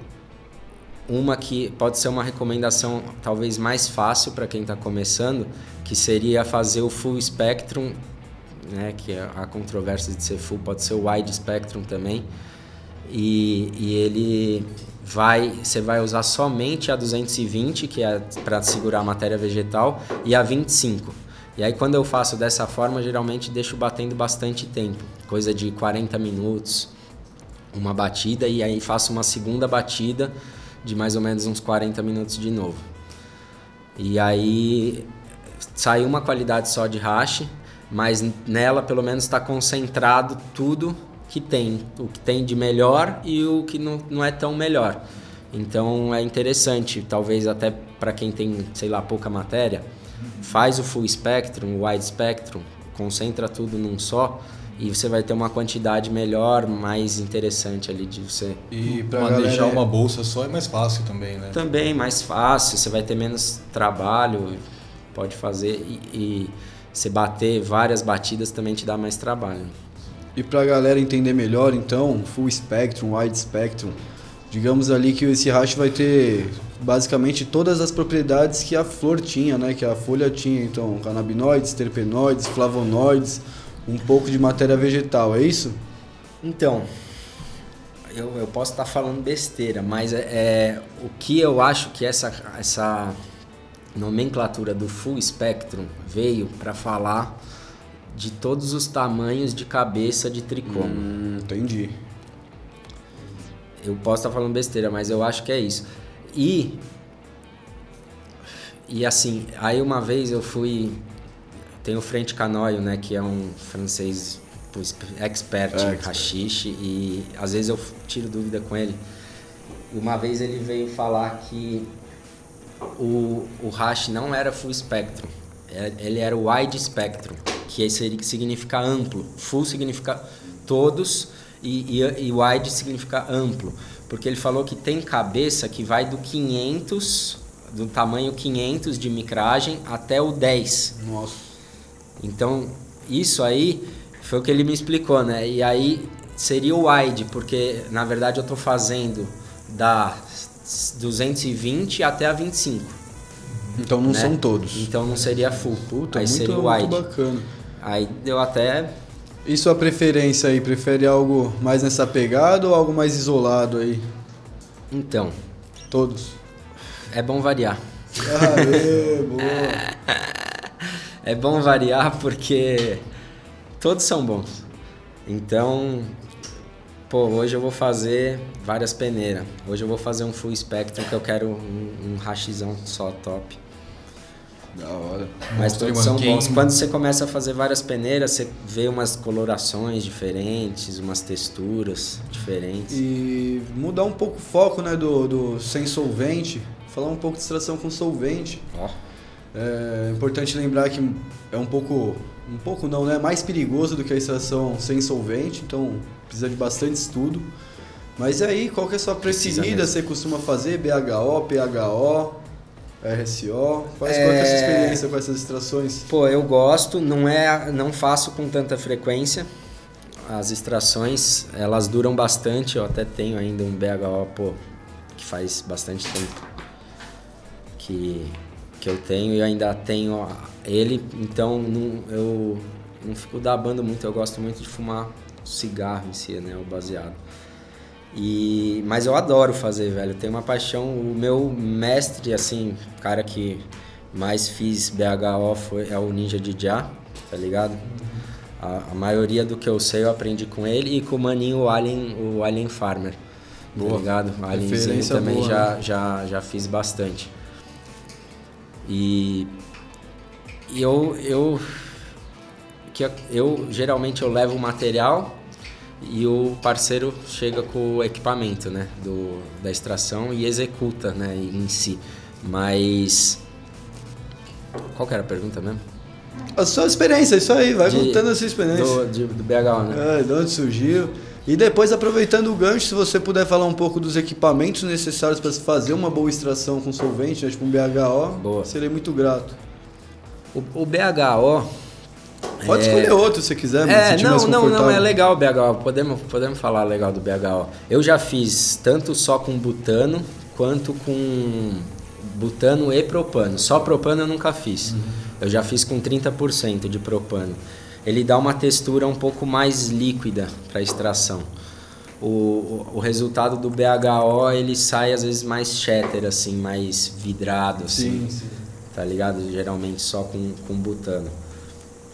Uma que pode ser uma recomendação talvez mais fácil para quem está começando, que seria fazer o full spectrum, né, que a controvérsia de ser full pode ser o wide spectrum também, e, e ele vai, você vai usar somente a duzentos e vinte, que é para segurar a matéria vegetal, e a vinte e cinco. E aí quando eu faço dessa forma, geralmente deixo batendo bastante tempo, coisa de quarenta minutos, uma batida, e aí faço uma segunda batida, de mais ou menos uns quarenta minutos de novo. E aí sai uma qualidade só de hash, mas nela pelo menos está concentrado tudo que tem, o que tem de melhor e o que não, não é tão melhor. Então é interessante, talvez até para quem tem, sei lá, pouca matéria, faz o full spectrum, o wide spectrum, concentra tudo num só, e você vai ter uma quantidade melhor, mais interessante ali de você... E para manejar uma bolsa só é mais fácil também, né? Também, mais fácil, você vai ter menos trabalho, pode fazer... E você bater várias batidas também te dá mais trabalho. E para a galera entender melhor, então, full spectrum, wide spectrum, digamos ali que esse hash vai ter basicamente todas as propriedades que a flor tinha, né? Que a folha tinha, então, canabinoides, terpenoides, flavonoides... Um pouco de matéria vegetal, é isso? Então, eu, eu posso estar falando besteira, mas é, é, o que eu acho que essa, essa nomenclatura do full spectrum veio para falar de todos os tamanhos de cabeça de tricômono. Hum, entendi. Eu posso estar falando besteira, mas eu acho que é isso. E, e assim, aí uma vez eu fui... Tem o French Canoil, né, que é um francês expert é, em haxixe, e às vezes eu tiro dúvida com ele. Uma vez ele veio falar que o, o hash não era full spectrum, ele era o wide spectrum, que significa amplo. Full significa todos e, e, e wide significa amplo, porque ele falou que tem cabeça que vai do quinhentos, do tamanho quinhentos de micragem até o dez. Nossa. Então, isso aí foi o que ele me explicou, né? E aí seria o wide, porque na verdade eu tô fazendo da duzentos e vinte até a vinte e cinco. Então não, né? São todos. Então não seria full. Puta, aí muito, seria o wide. Muito bacana. Aí deu até... E sua preferência aí? Prefere algo mais nessa pegada ou algo mais isolado aí? Então... Todos? É bom variar. Aê, boa! É bom variar porque todos são bons. Então, pô, hoje eu vou fazer várias peneiras. Hoje eu vou fazer um full spectrum, que eu quero um, um hashizão só top. Da hora. Mas todos são bons. Quando você começa a fazer várias peneiras, você vê umas colorações diferentes, umas texturas diferentes. E mudar um pouco o foco, né, do, do sem solvente. Falar um pouco de extração com solvente. Oh. É importante lembrar que é um pouco... Um pouco não, né? Mais perigoso do que a extração sem solvente. Então, precisa de bastante estudo. Mas aí, qual que é a sua preferida? Você costuma fazer B H O, P H O... R S O, qual é... qual é a sua experiência com essas extrações? Pô, eu gosto, não, é, não faço com tanta frequência. As extrações, elas duram bastante, eu até tenho ainda um B H O, pô, que faz bastante tempo que, que eu tenho e ainda tenho ele, então não, eu não fico dabando muito, eu gosto muito de fumar cigarro em si, né, o baseado. E, mas eu adoro fazer, velho, eu tenho uma paixão, o meu mestre, assim, o cara que mais fiz B H O foi, é o Ninja D J, tá ligado? A, a maioria do que eu sei eu aprendi com ele e com o maninho, o Alien, o Alien Farmer, boa, tá ligado? O Alienzinho também boa, já, né? já, já fiz bastante. E, e eu, eu, que eu, geralmente eu levo o material... E o parceiro chega com o equipamento, né, do, da extração e executa, né, em si. Mas... Qual que era a pergunta mesmo? A sua experiência, isso aí, vai de, contando a sua experiência. Do, de, do B H O, né? É, de onde surgiu. E depois, aproveitando o gancho, se você puder falar um pouco dos equipamentos necessários para se fazer uma boa extração com solvente, né, tipo um B H O, boa. Serei muito grato. O, o B H O... Pode escolher é... outro se quiser, mas é, se não, não, não, é legal o B H O, podemos, podemos falar legal do B H O. Eu já fiz tanto só com butano, quanto com butano e propano. Só propano eu nunca fiz, uhum. Eu já fiz com trinta por cento de propano. Ele dá uma textura um pouco mais líquida para extração. O, o, o resultado do B H O, ele sai às vezes mais shatter, assim, mais vidrado, assim, sim, sim. Tá ligado? Geralmente só com, com butano.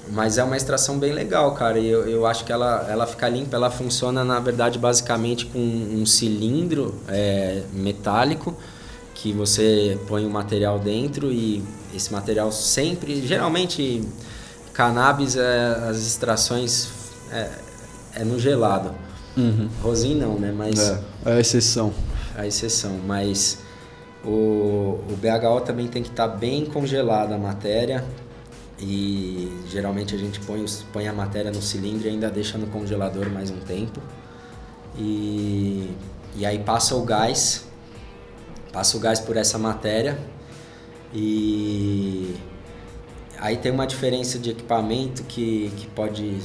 Mas é uma extração bem legal, cara, e eu, eu acho que ela, ela fica limpa, ela funciona, na verdade, basicamente com um cilindro é, metálico, que você põe o material dentro e esse material sempre, geralmente, cannabis, é, as extrações é, é no gelado, uhum. Rosin não, né, mas... É, é a exceção. A exceção, mas o, o B H O também tem que estar tá bem congelada a matéria. E geralmente a gente põe, os, põe a matéria no cilindro e ainda deixa no congelador mais um tempo. E, e aí passa o gás, passa o gás por essa matéria. E aí tem uma diferença de equipamento que, que pode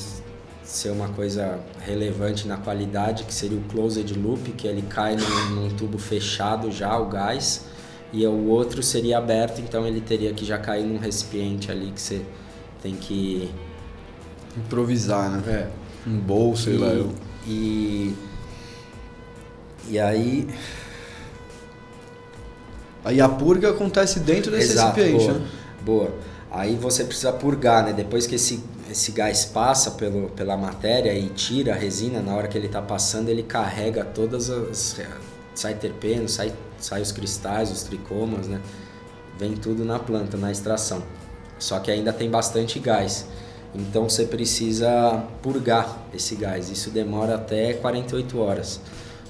ser uma coisa relevante na qualidade, que seria o closed loop, que ele cai num, num tubo fechado já, o gás. E o outro seria aberto, então ele teria que já cair num recipiente ali que você tem que... improvisar, né? É. Um bowl, sei e, lá. Eu... E... E aí... Aí a purga acontece dentro desse exato, recipiente, boa, né? Boa. Aí você precisa purgar, né? Depois que esse, esse gás passa pelo, pela matéria e tira a resina, na hora que ele tá passando, ele carrega todas as... Sai terpeno, sai... sai os cristais, os tricomas, né? Vem tudo na planta, na extração. Só que ainda tem bastante gás. Então você precisa purgar esse gás. Isso demora até quarenta e oito horas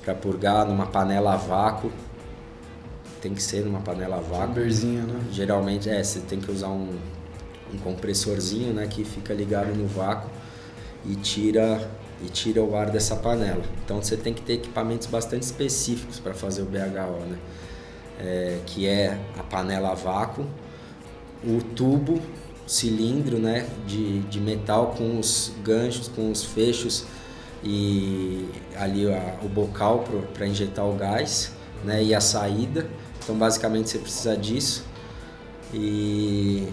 para purgar numa panela a vácuo. Tem que ser numa panela a vácuo. Chamberzinho, né? Geralmente é, você tem que usar um, um compressorzinho, né, que fica ligado no vácuo e tira e tira o ar dessa panela. Então você tem que ter equipamentos bastante específicos para fazer o B H O, né? É, que é a panela a vácuo, o tubo, cilindro, né, de, de metal com os ganchos, com os fechos e ali a, o bocal para injetar o gás, né, e a saída. Então basicamente você precisa disso. E...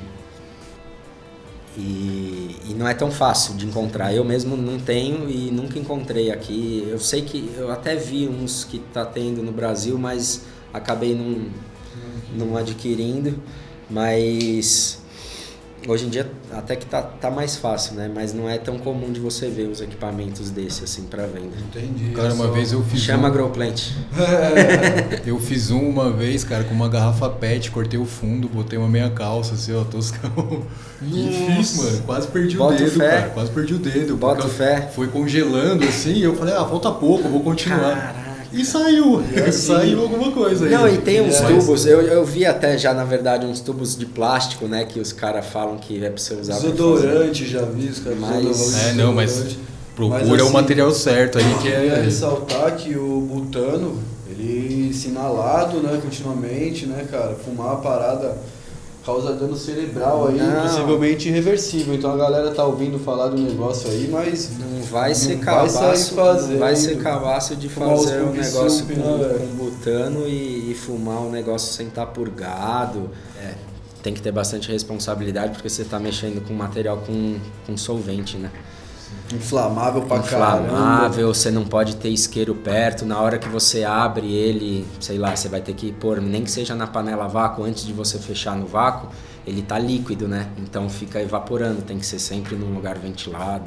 E, e não é tão fácil de encontrar, eu mesmo não tenho e nunca encontrei aqui. Eu sei que, eu até vi uns que tá tendo no Brasil, mas acabei não, não adquirindo, mas Hoje em dia até que tá, tá mais fácil, né? Mas não é tão comum de você ver os equipamentos desse assim para venda. Entendi. Cara, uma só... vez eu fiz Chama um... Growplant. É, eu fiz um uma vez, cara, com uma garrafa pet, cortei o fundo, botei uma meia calça, assim, ó, toscão. E fiz, mano, quase perdi Bota o dedo, fé. cara, quase perdi o dedo. Bota fé. Foi congelando, assim, e eu falei, ah, falta pouco, vou continuar. Caraca. E saiu, e assim, saiu alguma coisa aí. Não, e tem uns é, tubos, eu, eu vi até já, na verdade, uns tubos de plástico, né, que os caras falam que é pra você usar. Desodorante, já vi, os caras mas... É, não, mas procura mas, assim, o material certo aí. Eu que queria é... ressaltar que o butano, ele sinalado, né, continuamente, né, cara, fumar a parada causa dano cerebral aí, não. possivelmente irreversível. Então a galera tá ouvindo falar do negócio aí, mas não vai ser cabaço, vai ser cabaço de fazer um negócio com, né, com butano e, e fumar um negócio sem estar purgado. É, tem que ter bastante responsabilidade porque você tá mexendo com material com, com solvente, né? Inflamável pra caramba. Inflamável, você não pode ter isqueiro perto. Na hora que você abre ele, sei lá, você vai ter que pôr, nem que seja na panela a vácuo, antes de você fechar no vácuo, ele tá líquido, né? Então fica evaporando, tem que ser sempre num lugar ventilado.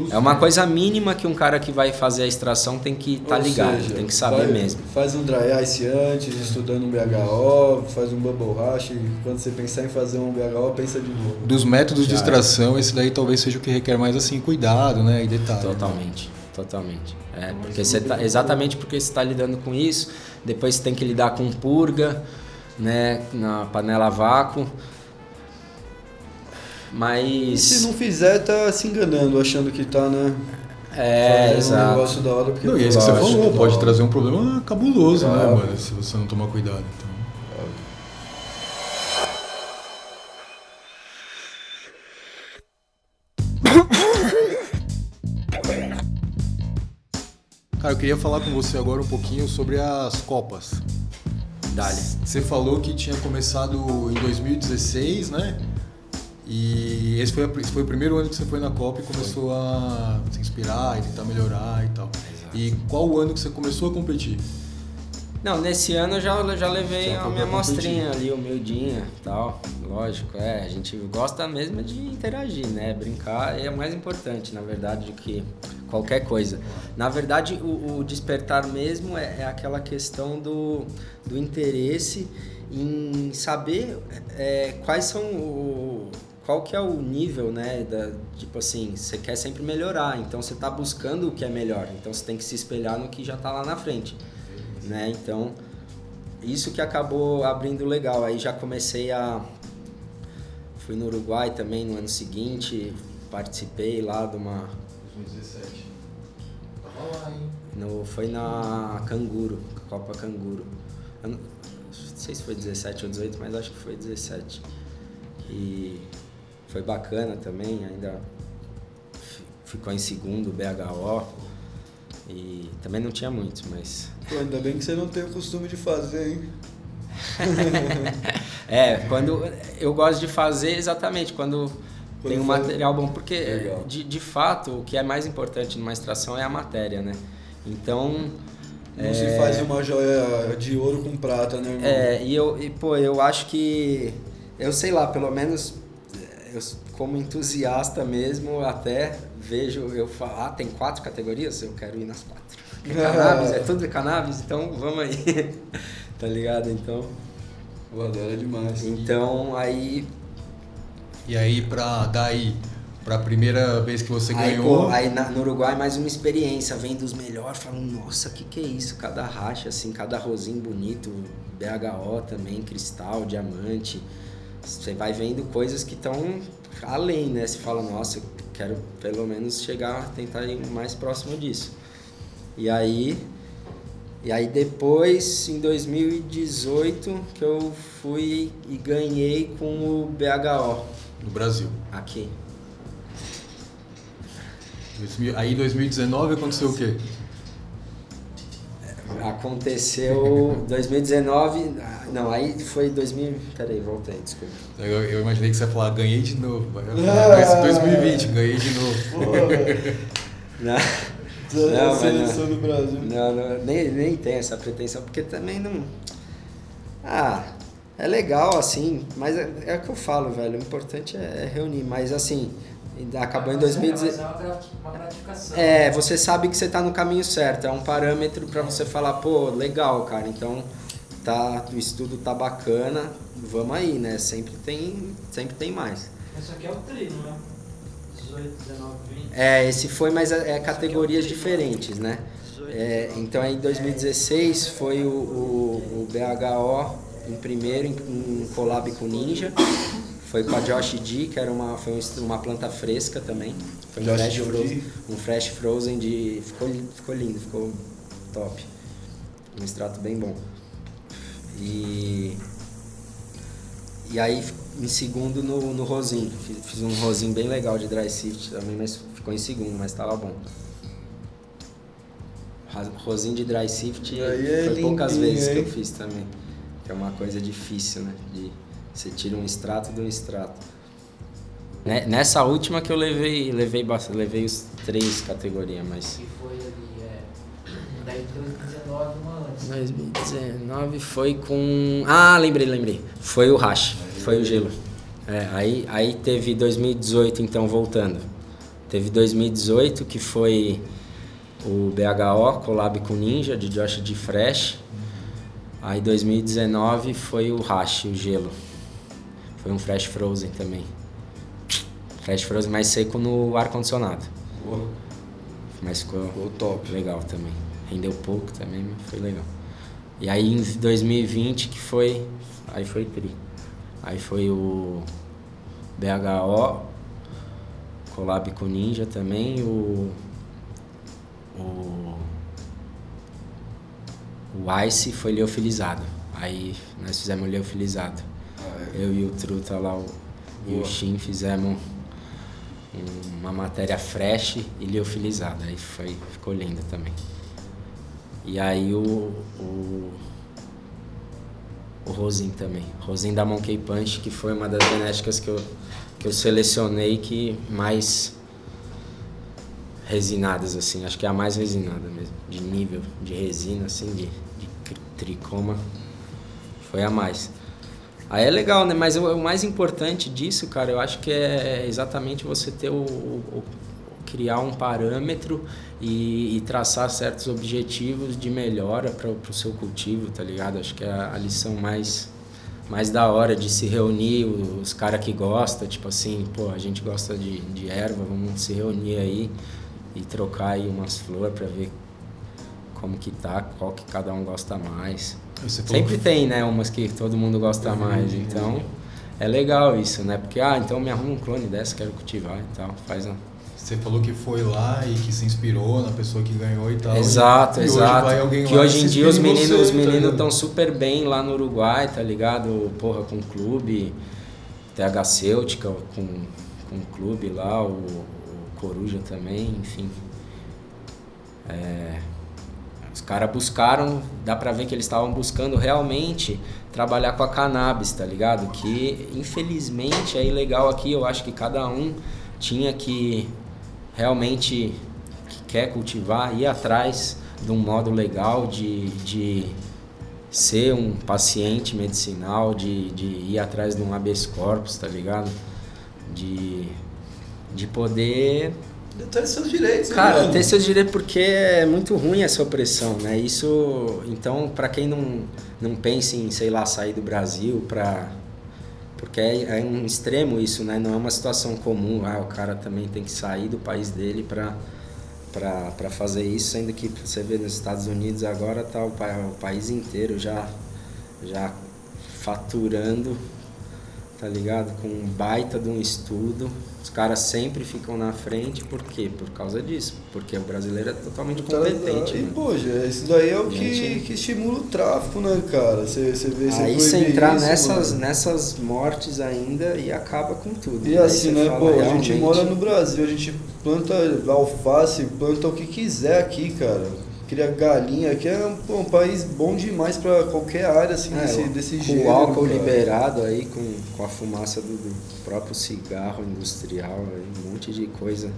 Ufa. É uma coisa mínima que um cara que vai fazer a extração tem que estar tá ligado, seja, tem que saber vai, mesmo. Faz um dry ice antes, estudando um B H O, faz um bubble hash, e quando você pensar em fazer um B H O, pensa de novo. Dos métodos Já de extração, é. esse daí talvez seja o que requer mais assim, cuidado, né, e detalhe. Totalmente, né? totalmente. É, porque você tá, exatamente porque você está lidando com isso, depois você tem que lidar com purga, né, na panela a vácuo. Mas... E se não fizer, tá se enganando, achando que tá, né? É, fazendo exato. Um negócio da hora, porque... Não, e é isso que você falou, pode hora. trazer um problema cabuloso, ah, né, mano? Se você não tomar cuidado, então... Cara, eu queria falar com você agora um pouquinho sobre as copas. Dália. Você falou que tinha começado em dois mil e dezesseis, né? E esse foi, a, esse foi o primeiro ano que você foi na Copa e começou foi. a se inspirar e tentar melhorar e tal. Exato. E qual o ano que você começou a competir? Não, nesse ano eu já, já levei já a minha mostrinha ali, humildinha e tal. Lógico, é, a gente gosta mesmo de interagir, né? Brincar é o mais importante, na verdade, do que qualquer coisa. Na verdade, o, o despertar mesmo é, é aquela questão do, do interesse em saber é, quais são o... Qual que é o nível, né, da, tipo assim, você quer sempre melhorar, então você tá buscando o que é melhor, então você tem que se espelhar no que já tá lá na frente, né, então isso que acabou abrindo legal, aí já comecei a, fui no Uruguai também no ano seguinte, participei lá de uma... dois mil e dezessete, tava lá, hein? No, foi na Canguru, Copa Canguru, eu não, não sei se foi dezessete ou dezoito, mas acho que foi dezessete, e... Foi bacana também, ainda ficou em segundo o B H O e também não tinha muitos, mas... Pô, ainda bem que você não tem o costume de fazer, hein? é, quando eu gosto de fazer exatamente, quando, quando tem um faz... material bom, porque de, de fato o que é mais importante numa extração é a matéria, né? Então... Não é... se faz uma joia de ouro com prata, né, irmão? É, e, eu, e pô, eu acho que, eu sei lá, pelo menos... Eu, como entusiasta mesmo, até vejo eu falar, ah, tem quatro categorias, eu quero ir nas quatro. É cannabis, é tudo de cannabis, então vamos aí. Tá ligado? Então. Eu adoro demais. Então aí. E aí pra daí, pra primeira vez que você aí, ganhou. Pô, aí na, no Uruguai mais uma experiência, vem dos melhores, falam, nossa, que que é isso? Cada racha, assim, cada rosinho bonito, B H O também, cristal, diamante. Você vai vendo coisas que estão além, né? Você fala, nossa, eu quero pelo menos chegar, tentar ir mais próximo disso. E aí, e aí depois, em dois mil e dezoito, que eu fui e ganhei com o B H O. No Brasil. Aqui. Aí em dois mil e dezenove aconteceu o quê? Aconteceu dois mil e dezenove, não, aí foi dois mil, peraí, voltei, desculpa. Eu, eu imaginei que você ia falar, ganhei de novo, mas ah, dois mil e vinte, ganhei de novo. Não, não, seleção do Brasil. Não, não, nem, nem tem essa pretensão, porque também não... Ah, é legal, assim, mas é, é o que eu falo, velho, o importante é, é reunir, mas assim, acabou em dois mil e dezesseis... É uma gratificação. É, você sabe que você tá no caminho certo, é um parâmetro pra você falar, pô, legal, cara, então tá, o estudo tá bacana, vamos aí, né, sempre tem, sempre tem mais. Isso aqui é o trigo, né? dezoito, dezenove, vinte... É, esse foi, mas é, é categorias é diferentes, né? É, então em dois mil e dezesseis foi o, o, o B H O em primeiro, em, em collab com o Ninja, foi com a Josh D, que era uma, foi uma planta fresca também, foi um fresh, frozen, um fresh frozen, de ficou, ficou lindo, ficou top, um extrato bem bom. E, e aí em segundo no, no rosin, fiz, fiz um rosin bem legal de dry sift também, mas ficou em segundo, mas tava bom. Rosinho de dry sift foi é poucas lindinho, vezes hein? Que eu fiz também. Que é uma coisa difícil, né? De, você tira um extrato de um extrato. Nessa última que eu levei, levei bastante, levei os três categorias, mas... E foi ali, é... Daí dois mil e dezenove, uma antes. dois mil e dezenove foi com... Ah, lembrei, lembrei. Foi o hash, foi o gelo. É, aí, aí teve dois mil e dezoito, então, voltando. Teve dois mil e dezoito, que foi... O B H O, collab com Ninja, de Josh D. Fresh. Aí dois mil e dezenove foi o hash, o gelo. Foi um fresh frozen também. Fresh frozen mais seco no ar-condicionado. Uou. Mas ficou, ficou top. Legal também. Rendeu pouco também, mas foi legal. E aí em dois mil e vinte que foi... Aí foi tri. Aí foi o B H O, collab com Ninja também, o... O, o Ice foi leofilizado. Aí nós fizemos o leofilizado. Ah, é. Eu e o Truta lá, o, e o Shin fizemos um, uma matéria fresh e leofilizada. Aí foi, ficou lindo também. E aí o, o, o Rosin também. Rosin da Monkey Punch, que foi uma das benéficas que eu, que eu selecionei que mais... resinadas, assim, acho que é a mais resinada mesmo, de nível de resina, assim, de, de tricoma, foi a mais. Aí é legal, né, mas o, o mais importante disso, cara, eu acho que é exatamente você ter o... o criar um parâmetro e, e traçar certos objetivos de melhora para o seu cultivo, tá ligado? Acho que é a lição mais... mais da hora de se reunir, os caras que gostam, tipo assim, pô, a gente gosta de, de erva, vamos se reunir aí e trocar aí umas flores pra ver como que tá, qual que cada um gosta mais. Sempre pô... tem, né, umas que todo mundo gosta mais, então é legal isso, né, porque, ah, então me arruma um clone dessa, quero cultivar e tal, faz uma... Você falou que foi lá e que se inspirou na pessoa que ganhou e tal. Exato, e exato. Hoje que hoje em dia os meninos os meninos estão super bem lá no Uruguai, tá ligado? Porra, com o clube, T H C Cêutica, com, com o clube lá, o, o Coruja também, enfim. É, os caras buscaram, dá pra ver que eles estavam buscando realmente trabalhar com a cannabis, tá ligado? Que infelizmente é ilegal aqui, eu acho que cada um tinha que... realmente que quer cultivar, ir atrás de um modo legal de, de ser um paciente medicinal, de, de ir atrás de um habeas corpus, tá ligado? De, de poder... ter seus direitos. Cara, né? Ter seus direitos, porque é muito ruim essa opressão, né? Isso, então, pra quem não, não pensa em, sei lá, sair do Brasil pra... Porque é, é um extremo isso, né? Não é uma situação comum. Ah, o cara também tem que sair do país dele pra, pra, pra fazer isso, sendo que você vê nos Estados Unidos agora tá o, o país inteiro já, já faturando, tá ligado? Com um baita de um estudo. Os caras sempre ficam na frente, por quê? Por causa disso. Porque o brasileiro é totalmente competente. E, né? Poxa, isso daí é o gente... que, que estimula o tráfico, né, cara? Você, você vê, você aí você entrar isso, nessas, nessas mortes ainda e acaba com tudo. E né? Assim, né, pô, realmente... a gente mora no Brasil, a gente planta alface, planta o que quiser aqui, cara. Cria galinha, aqui é um, um país bom demais pra qualquer área, assim, é, desse, desse com gênero. Com o álcool, cara, liberado aí, com, com a fumaça do, do próprio cigarro industrial, aí, um monte de coisa.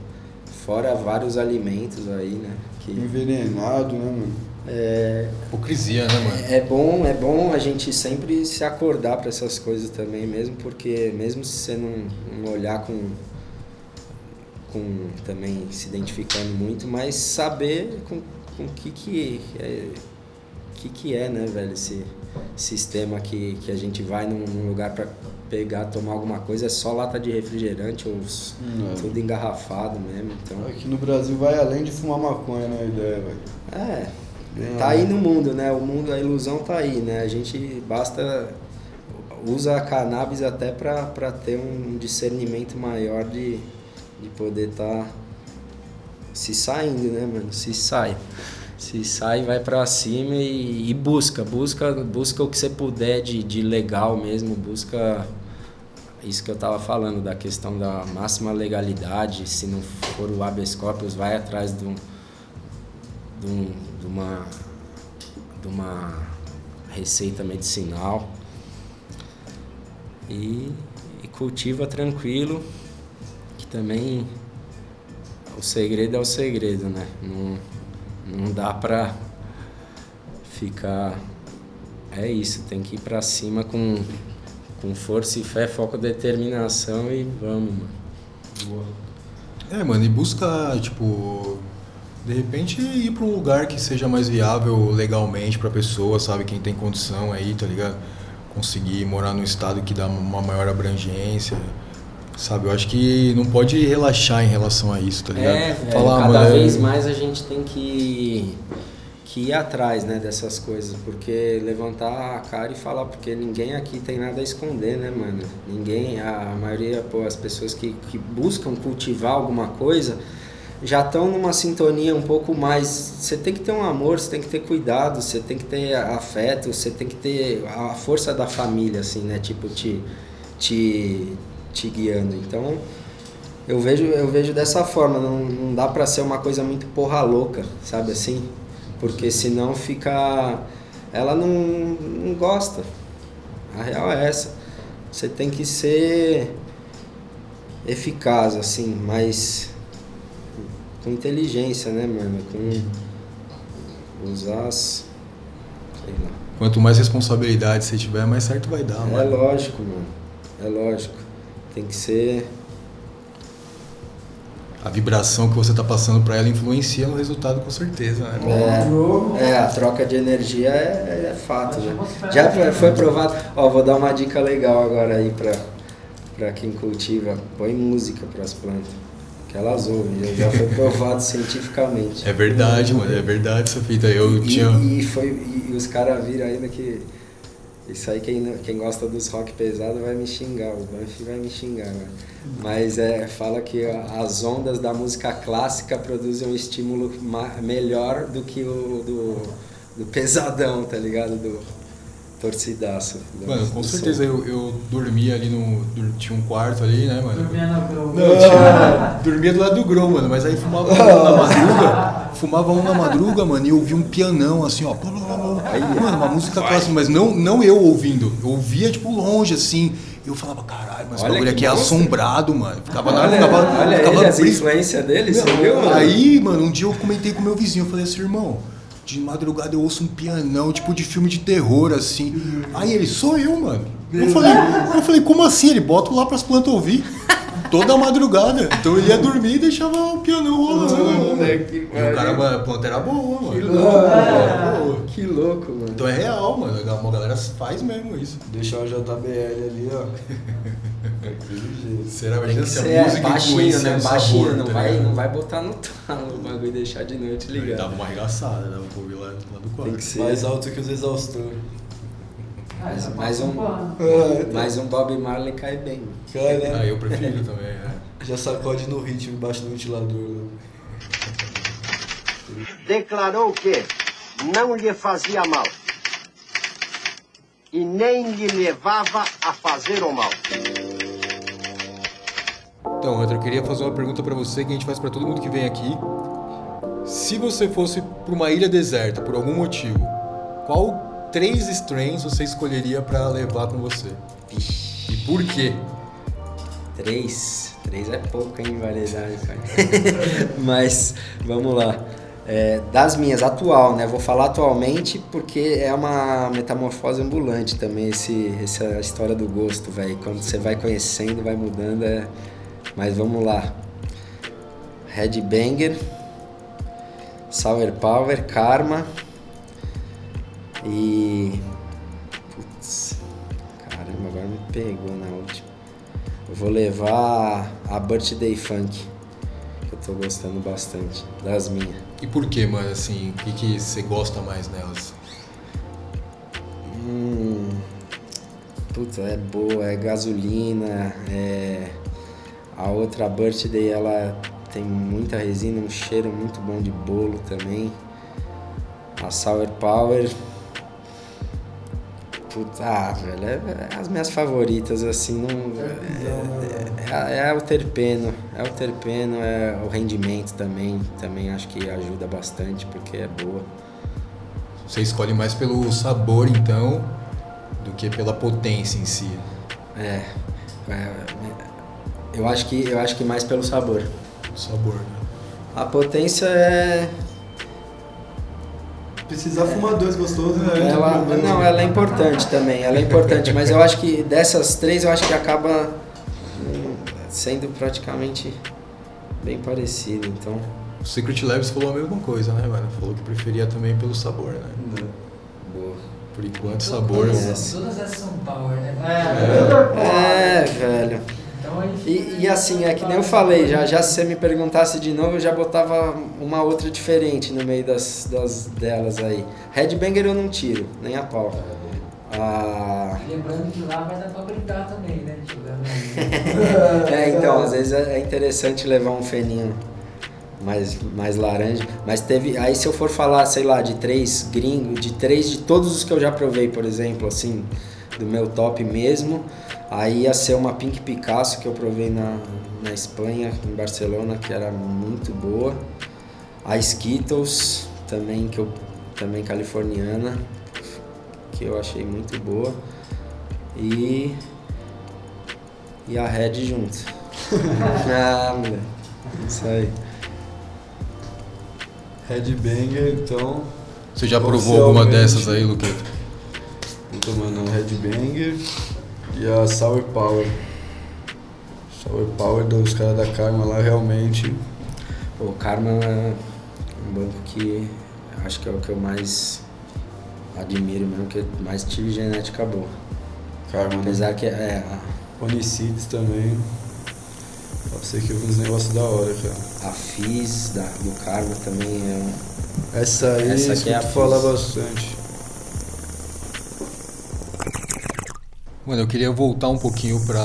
Fora vários alimentos aí, né? Que... envenenado, né, mano? É, hipocrisia, né, mano? É, é bom, é bom a gente sempre se acordar para essas coisas também, mesmo porque, mesmo se você não, não olhar com, com também se identificando muito, mas saber com o que que é, que que é, né, velho, esse sistema que, que a gente vai num, num lugar para pegar, tomar alguma coisa, é só lata de refrigerante ou hum, tudo é. engarrafado mesmo, então... Aqui no Brasil vai além de fumar maconha, né, a ideia, velho? É... Tá aí no mundo, né? O mundo, a ilusão tá aí, né? A gente basta... Usa a cannabis até pra, pra ter um discernimento maior de, de poder tá se saindo, né, mano? Se sai. Se sai, vai pra cima e, e busca. Busca busca o que você puder de, de legal mesmo. Busca isso que eu tava falando, da questão da máxima legalidade. Se não for o habeas corpus, vai atrás de um... De um de uma, de uma receita medicinal e, e cultiva tranquilo, que também o segredo é o segredo, né? Não, não dá pra ficar... É isso, tem que ir pra cima com, com força e fé, foco, determinação e vamos, mano. Boa. É, mano, e busca, tipo... De repente ir para um lugar que seja mais viável legalmente para a pessoa, sabe? Quem tem condição aí, tá ligado? Conseguir morar num estado que dá uma maior abrangência, sabe? Eu acho que não pode relaxar em relação a isso, tá ligado? É, Falar, cada mano, vez mais a gente tem que, que ir atrás, né, dessas coisas, porque levantar a cara e falar, porque ninguém aqui tem nada a esconder, né, mano? Ninguém, a maioria, pô, as pessoas que, que buscam cultivar alguma coisa... já estão numa sintonia um pouco mais... Você tem que ter um amor, você tem que ter cuidado, você tem que ter afeto, você tem que ter a força da família, assim, né? Tipo, te, te, te guiando. Então, eu vejo, eu vejo dessa forma. Não, não dá pra ser uma coisa muito porra louca, sabe assim? Porque senão fica... Ela não, não gosta. A real é essa. Você tem que ser eficaz, assim, mas... Com inteligência, né, mano? Com usar as... Sei lá. Quanto mais responsabilidade você tiver, mais certo vai dar, mano. É lógico, mano. É lógico. Tem que ser... A vibração que você tá passando pra ela influencia no resultado, com certeza, né? É, é a troca de energia é, é fato, né? Já foi provado... Ó, vou dar uma dica legal agora aí pra, pra quem cultiva. Põe música pras plantas. Que elas ouvem, já foi provado cientificamente. É verdade, mano, é verdade essa fita. Eu e, tinha... e, foi, e os caras viram ainda que... Isso aí, quem, quem gosta dos rock pesado vai me xingar, os Banff vai me xingar, né? Mas é, fala que as ondas da música clássica produzem um estímulo ma- melhor do que o do, do pesadão, tá ligado? Do torcidaço. Mano, com certeza eu, eu dormia ali no... Tinha um quarto ali, né, mano? Dormia na Grow. Não, tinha, dormia do lado do Grow, mano, mas aí fumava um na madruga. Fumava um na madruga, mano, e ouvia um pianão, assim, ó. Aí, mano, uma música clássica, mas não, não eu ouvindo. Eu ouvia, tipo, longe, assim. Eu falava, caralho, mas o bagulho aqui é assombrado, mano. Ficava na... Olha, ficava, olha ficava ele, as influências dele, você viu, mano? Aí, mano, um dia eu comentei com o meu vizinho, eu falei assim, irmão... De madrugada eu ouço um pianão, tipo de filme de terror, assim. Uhum. Aí ele, sou eu, mano. Eu falei, eu falei, como assim? Ele bota lá pras plantas ouvir. Toda madrugada. Então ele ia dormir e deixava o pianão rolando. Oh, né? E o cara, a planta era boa, mano. Que louco, ah, mano. Que louco, mano. Então é real, mano. A galera faz mesmo isso. Deixar o J B L ali, ó. Será que vai ser a música baixinho, né? Baixinho, sabor, não, tá vai, não vai botar no talo o bagulho e deixar de noite ligado. Dava uma arregaçada, dava um pouco lá, lá do quarto. Tem que ser mais alto que os exaustores. Ah, mais, mais, um, ah, mais um Bob Marley cai bem. Cai, né? Ah, eu prefiro também, é. Já sacode no ritmo embaixo do ventilador. Declarou que não lhe fazia mal e nem lhe levava a fazer o mal. Então, Hunter, eu queria fazer uma pergunta pra você que a gente faz pra todo mundo que vem aqui. Se você fosse pra uma ilha deserta, por algum motivo, qual três strains você escolheria pra levar com você? Vixe. E por quê? Três? Três é pouco, hein, variedade, cara. Mas, vamos lá. é, das minhas, atual, né? Vou falar atualmente porque é uma metamorfose ambulante também, esse, essa história do gosto, velho. Quando você vai conhecendo, vai mudando, é... mas vamos lá. Headbanger, Sour Power, Karma e... Putz, caramba, agora me pegou na última. Eu vou levar a Birthday Funk, que eu tô gostando bastante, das minhas. E por que, mano, assim, o que, que você gosta mais nelas? Hum, puta, é boa, é gasolina, é... A outra, a Birthday, ela tem muita resina, um cheiro muito bom de bolo também. A Sour Power... Puta, ah, velho, é, é as minhas favoritas, assim, não... É, é, é, é o terpeno, é o terpeno, é o rendimento também, também acho que ajuda bastante, porque é boa. Você escolhe mais pelo sabor, então, do que pela potência em si. É, é eu, acho que, eu acho que mais pelo sabor. O sabor, né? A potência é... Precisar é, fumar dois gostosos, né? Ela, não, ela é importante também, ela é importante, mas eu acho que dessas três, eu acho que acaba sendo praticamente bem parecido, então... O Secret Labs falou a mesma coisa, né, mano? Falou que preferia também pelo sabor, né? Uhum. Boa. Por enquanto, sabor... Todas, todas essas são power, né? É, é, é velho. E, e assim, é que nem eu falei, já, já se você me perguntasse de novo, eu já botava uma outra diferente no meio das, das delas aí. Headbanger eu não tiro, nem a pau. Ah... Lembrando que lá vai dar pra brincar também, né? É, então, às vezes é interessante levar um feninho mais, mais laranja. Mas teve, aí se eu for falar, sei lá, de três gringos, de três de todos os que eu já provei, por exemplo, assim, do meu top mesmo... Aí ia ser uma Pink Picasso que eu provei na, na Espanha, em Barcelona, que era muito boa. A Skittles, também, que eu, também californiana, que eu achei muito boa. E, e a Red junto. Ah, moleque. Isso aí. Headbanger, então... Você já provou alguma dessas aí, Luqueta? Tô tomando um Headbanger. E a Sour Power. Sour Power dos caras da Karma lá, realmente. O Karma é um banco que acho que é o que eu mais admiro mesmo, que eu mais tive genética boa. Karma, apesar, né? Que é... A... Onicides também. Dá pra você que eu vi uns negócios da hora, cara. A Fizz da, do Karma também é um... Essa aí Essa aqui é a fala bastante. Mano, eu queria voltar um pouquinho para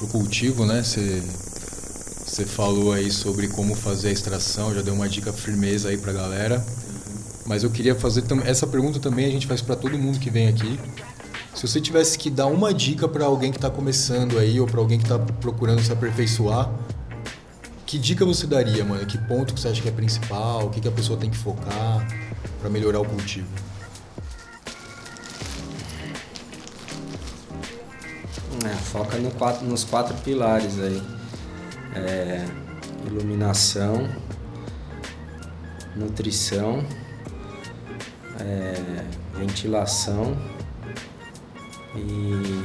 o cultivo, né? Você falou aí sobre como fazer a extração, já deu uma dica firmeza aí para a galera. Uhum. Mas eu queria fazer tam- essa pergunta também, a gente faz para todo mundo que vem aqui. Se você tivesse que dar uma dica para alguém que está começando aí ou para alguém que está procurando se aperfeiçoar, que dica você daria, mano? Que ponto que você acha que é principal? O que, que a pessoa tem que focar para melhorar o cultivo? É, foca no quatro, nos quatro pilares aí, é, iluminação, nutrição, é, ventilação e,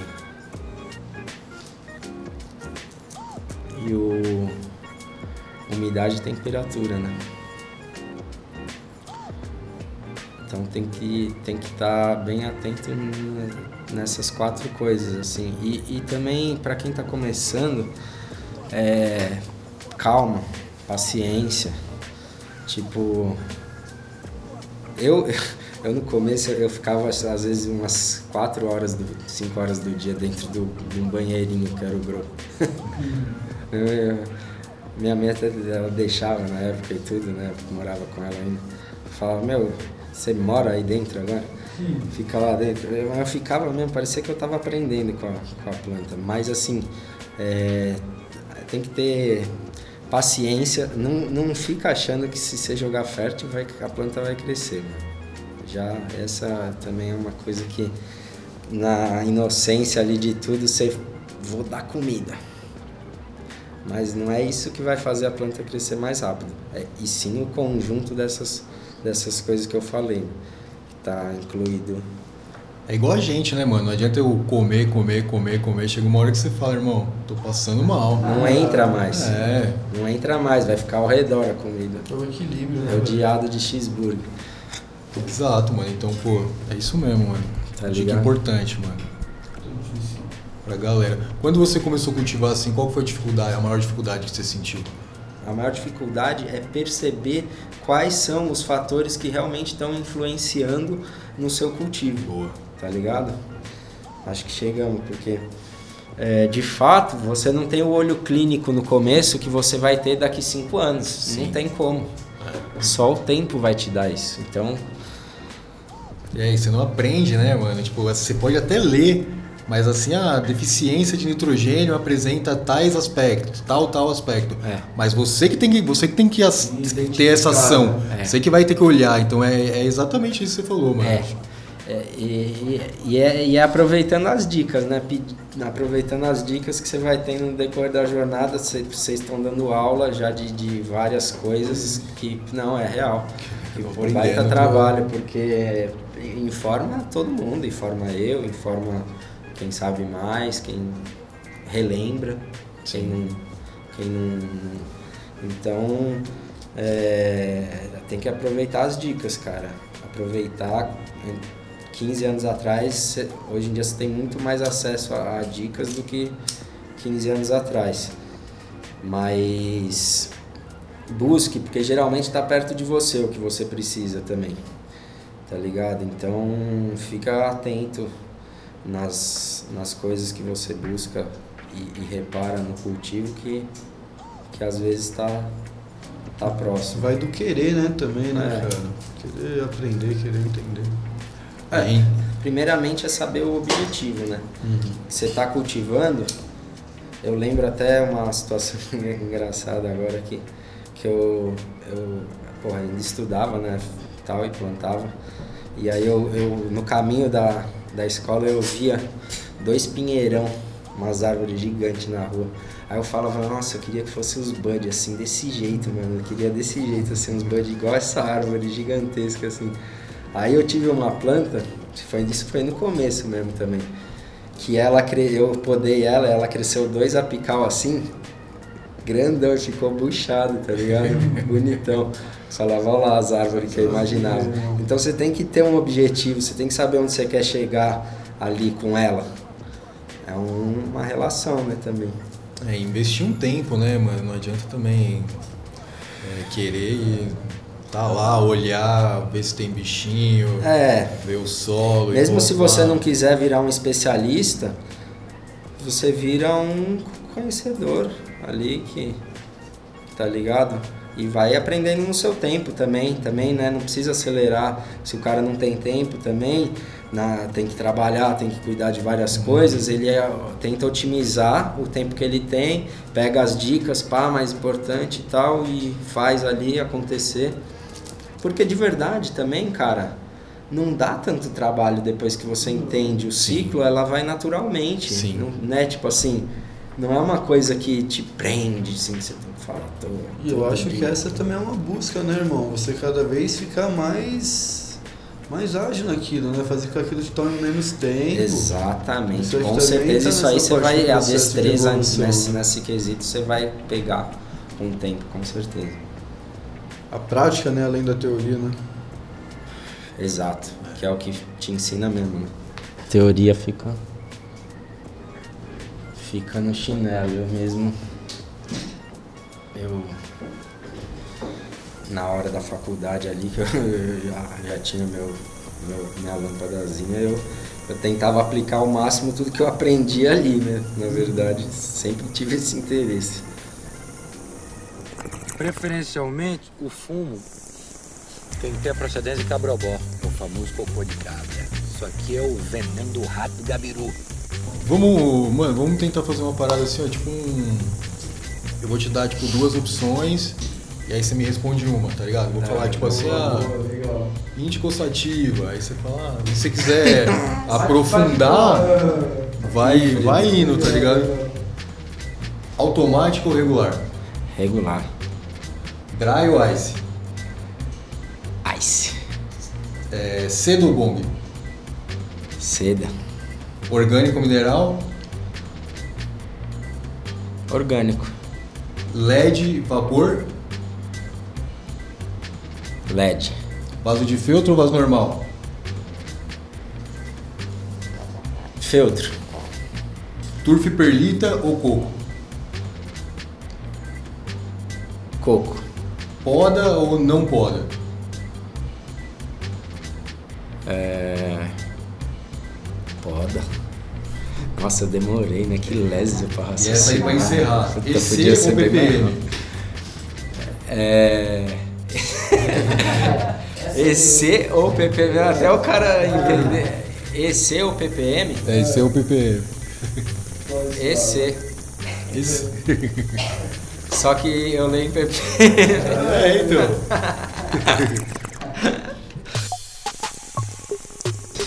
e o, umidade e temperatura, né? Então tem que tem que estar bem atento nessas quatro coisas, assim. E, e também, para quem está começando, é, calma, paciência. Tipo, eu, eu no começo eu ficava às vezes umas quatro horas, do, cinco horas do dia dentro do, de um banheirinho que era o Grow. eu, eu, minha mãe até ela deixava na época e tudo, né? Eu morava com ela ainda. Eu falava, meu... Você mora aí dentro agora? Sim. Fica lá dentro. Eu, eu ficava mesmo, parecia que eu estava aprendendo com a, com a planta. Mas assim, é, tem que ter paciência. Não, não fica achando que se você jogar fértil, vai, a planta vai crescer. Né? Já essa também é uma coisa que, na inocência ali de tudo, você... Vou dar comida. Mas não é isso que vai fazer a planta crescer mais rápido. É, e sim o conjunto dessas, dessas coisas que eu falei, que está incluído. É igual a gente, né, mano? Não adianta eu comer, comer, comer, comer. Chega uma hora que você fala, irmão, tô passando mal. Não ah, entra mais. É. Não entra mais, vai ficar ao redor a comida. É o equilíbrio, né? É odiado de cheeseburger. Exato, mano. Então, pô, é isso mesmo, mano. Tá ligado? Que importante, mano. Pra galera. Quando você começou a cultivar assim, qual foi a dificuldade, a maior dificuldade que você sentiu? A maior dificuldade é perceber quais são os fatores que realmente estão influenciando no seu cultivo. Boa. Tá ligado? Acho que chegamos, porque é, de fato você não tem o olho clínico no começo que você vai ter daqui cinco anos. Sim. Não tem como. É. Só o tempo vai te dar isso. Então. E aí, você não aprende, né, mano? Tipo, você pode até ler. Mas assim, a deficiência de nitrogênio apresenta tais aspectos, tal, tal aspecto. É. Mas você que tem que, você que, tem que as, ter essa ação, é. Você que vai ter que olhar. Então é, é exatamente isso que você falou, mano. É. É, e, e, é, e é aproveitando as dicas, né? Aproveitando as dicas que você vai tendo no decorrer da jornada, vocês estão dando aula já de, de várias coisas que não é real. Que vai dar trabalho, porque informa todo mundo, informa eu, informa... Quem sabe mais, quem relembra, quem não, quem não... Então, é, tem que aproveitar as dicas, cara. Aproveitar. quinze anos atrás, hoje em dia você tem muito mais acesso a, a dicas do que quinze anos atrás. Mas busque, porque geralmente está perto de você o que você precisa também. Tá ligado? Então, fica atento. Nas, nas coisas que você busca e, e repara no cultivo que, que às vezes está tá próximo. Vai do querer, né, também, né, é. Cara? Querer aprender, querer entender. É, primeiramente é saber o objetivo, né? Uhum. Você está cultivando, eu lembro até uma situação engraçada agora que, que eu, eu porra, ainda estudava, né, tal, e plantava. E aí eu, eu no caminho da... da escola eu via dois pinheirão, umas árvores gigantes na rua. Aí eu falava, nossa, eu queria que fosse os buds assim, desse jeito, mano. Eu queria desse jeito, assim, uns buds igual essa árvore gigantesca, assim. Aí eu tive uma planta, foi, isso foi no começo mesmo também, que ela, eu podei ela, ela cresceu dois apical assim, grandão, e ficou buchado, tá ligado? Bonitão. Falava, olha lá as árvores que eu imaginava. Então você tem que ter um objetivo, você tem que saber onde você quer chegar ali com ela. É um, uma relação, né, também. É, investir um tempo, né, mano? Não adianta também é, querer e tá lá, olhar, ver se tem bichinho, é. Ver o solo. Mesmo se você não quiser virar um especialista, você vira um conhecedor ali que, tá ligado? E vai aprendendo no seu tempo também, também, né? Não precisa acelerar. Se o cara não tem tempo também, na, tem que trabalhar, tem que cuidar de várias coisas. Ele é, tenta otimizar o tempo que ele tem, pega as dicas, pá, mais importante e tal, e faz ali acontecer. Porque de verdade também, cara, não dá tanto trabalho depois que você entende o ciclo, ela vai naturalmente. Sim. Não, né? Tipo assim... Não é uma coisa que te prende, assim, que você tem que falar todo. E eu acho que essa também é uma busca, né, irmão? Você cada vez ficar mais, mais ágil naquilo, né? Fazer com aquilo que tome menos tempo. Exatamente. Com certeza, isso aí você vai, a destreza nesse, nesse quesito, você vai pegar com o tempo, com certeza. A prática, né, além da teoria, né? Exato, que é o que te ensina mesmo, né? A teoria fica... Fica no chinelo, eu mesmo, eu, na hora da faculdade ali, que eu, eu já, já tinha meu, meu, minha lâmpadazinha, eu, eu tentava aplicar ao máximo tudo que eu aprendi ali, né? Na verdade, sempre tive esse interesse. Preferencialmente, o fumo tem que ter a procedência de cabrobó, o famoso cocô de cabra. Isso aqui é o veneno do rato gabiru. Vamos, mano, vamos tentar fazer uma parada assim, ó, tipo um... Eu vou te dar, tipo, duas opções e aí você me responde uma, tá ligado? Vou é, falar, tipo, boa, assim, ah, índico sativa, aí você fala, ah, se você quiser aprofundar, vai, vai indo, tá ligado? Automático ou regular? Regular. Dry ou ice? Ice. É, seda ou bong? Seda. Orgânico ou mineral? Orgânico. L E D, vapor? L E D. Vaso de feltro ou vaso normal? Feltro. Turf, perlita ou coco? Coco. Poda ou não poda? É... Poda. Nossa, eu demorei, né? Que lésio pra raciocinar. E essa aí vai encerrar. E C ou B P M? É... E C ou P P M? Até o cara entender. E C ou P P M? É, E C ou P P M. E C. E C. Só que eu leio em P P M. É, então.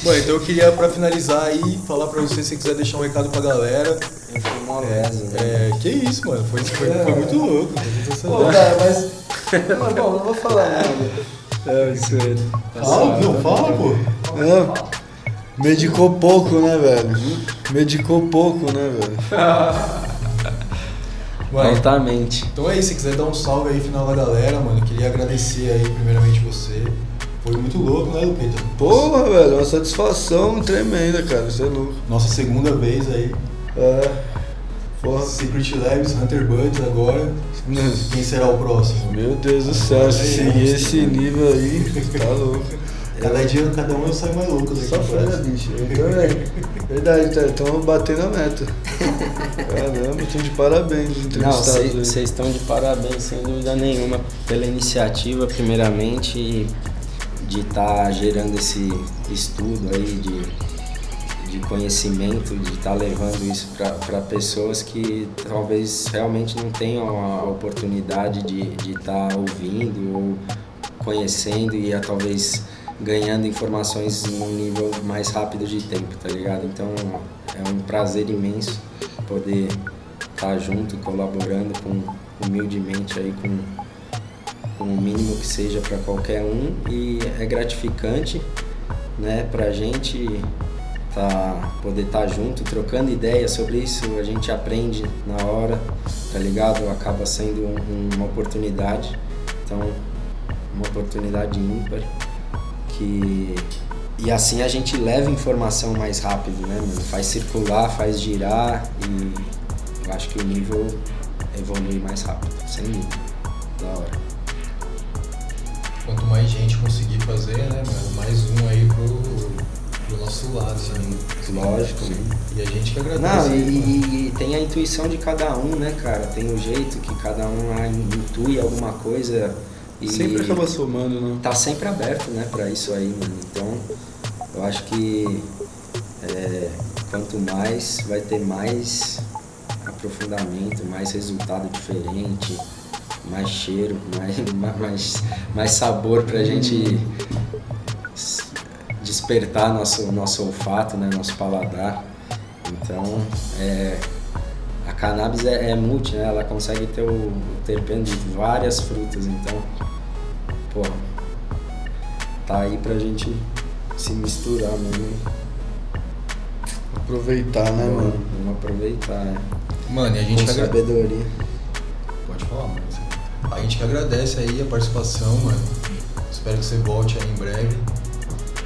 Bom, então eu queria, pra finalizar aí, falar pra você, se você quiser deixar um recado pra galera. Eu fui mó lesa, né? É, que isso, mano. Foi, foi, é, foi muito louco. Pô, cara, mas... mas, bom, não vou falar nada. É, isso aí. Tá fala, não, fala, pô. É, medicou pouco, né, velho? Medicou pouco, né, velho? Vai. Altamente. Então é isso, se quiser dar um salve aí, final da galera, mano. Eu queria agradecer aí, primeiramente, você. Foi muito louco, né, Luqueta? Porra, velho, uma satisfação tremenda, cara, isso é louco. Nossa segunda vez aí. É. Porra. Secret Labs, Hunter Buds agora. Quem será o próximo? Meu Deus do céu, se seguir esse nível aí, tá louco. Cada dia, cada um eu saio mais louco daqui. Só foda, bicho. Eu também. Verdade, tá? Então eu batendo a meta. Caramba, estão de parabéns os entrevistados aí. Não, vocês estão de parabéns, sem dúvida nenhuma, pela iniciativa, primeiramente, e... de estar tá gerando esse estudo aí de, de conhecimento, de estar tá levando isso para pessoas que talvez realmente não tenham a oportunidade de estar tá ouvindo ou conhecendo e talvez ganhando informações num nível mais rápido de tempo, tá ligado? Então é um prazer imenso poder estar tá junto, colaborando com, humildemente aí com... o mínimo que seja para qualquer um, e é gratificante, né, pra gente tá, poder estar tá junto, trocando ideias sobre isso, a gente aprende na hora, tá ligado? Acaba sendo um, uma oportunidade, então uma oportunidade ímpar, que... e assim a gente leva informação mais rápido, né, mano? Faz circular, faz girar, e eu acho que o nível evolui mais rápido, sem dúvida, da hora. Quanto mais gente conseguir fazer, né, mais um aí pro, pro nosso lado, assim. Lógico. Sim. E a gente que agradece. Não, e, né? E tem a intuição de cada um, né, cara? Tem o jeito que cada um intui alguma coisa. E sempre acaba somando, né? Tá sempre aberto, né, pra isso aí, mano. Então, eu acho que é, quanto mais, vai ter mais aprofundamento, mais resultado diferente. Mais cheiro, mais, mais, mais sabor pra gente despertar nosso, nosso olfato, né? Nosso paladar. Então, é, a cannabis é, é multi, né? Ela consegue ter o, o terpeno de várias frutas, então, pô, tá aí pra gente se misturar, mano. Aproveitar, né, mano? Vamos aproveitar, né? Mano, e a gente... Com sabedoria. Pode falar, mano. A gente que agradece aí a participação, mano. Espero que você volte aí em breve.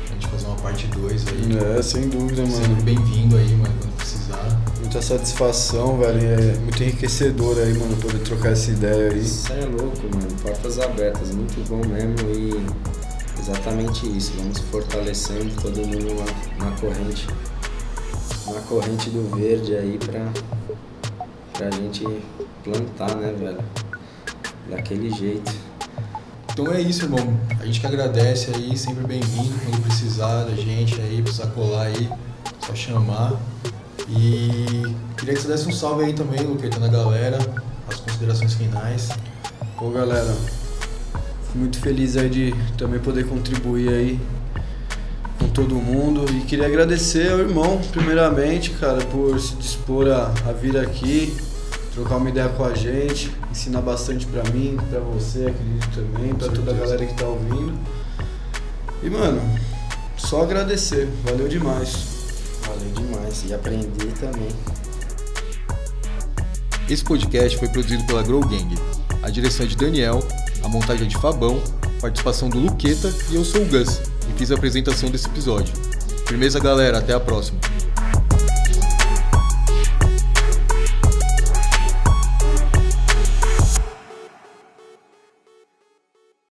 A gente fazer uma parte dois aí. É, sem dúvida, mano. Sempre bem-vindo aí, mano, quando precisar. Muita satisfação, velho. É muito enriquecedor aí, mano, poder trocar essa ideia aí. Isso é louco, mano. Portas abertas, muito bom mesmo. E exatamente isso. Vamos fortalecendo todo mundo na, na corrente. Na corrente do verde aí pra, pra gente plantar, né, velho? Daquele jeito. Então é isso, irmão. A gente que agradece aí, sempre bem-vindo. Quando precisar da gente aí, precisar colar aí, só chamar. E queria que você desse um salve aí também, Luqueta, na galera, as considerações finais. Pô, galera, fico muito feliz aí de também poder contribuir aí com todo mundo. E queria agradecer ao irmão, primeiramente, cara, por se dispor a, a vir aqui. trocar uma ideia com a gente, ensinar bastante pra mim, pra você, acredito também, pra toda a galera que tá ouvindo. E, mano, só agradecer, valeu demais. Valeu demais, e aprender também. Esse podcast foi produzido pela Grow Gang. A direção é de Daniel, a montagem é de Fabão, participação do Luqueta e eu sou o Gus, e fiz a apresentação desse episódio. Firmeza, galera, até a próxima.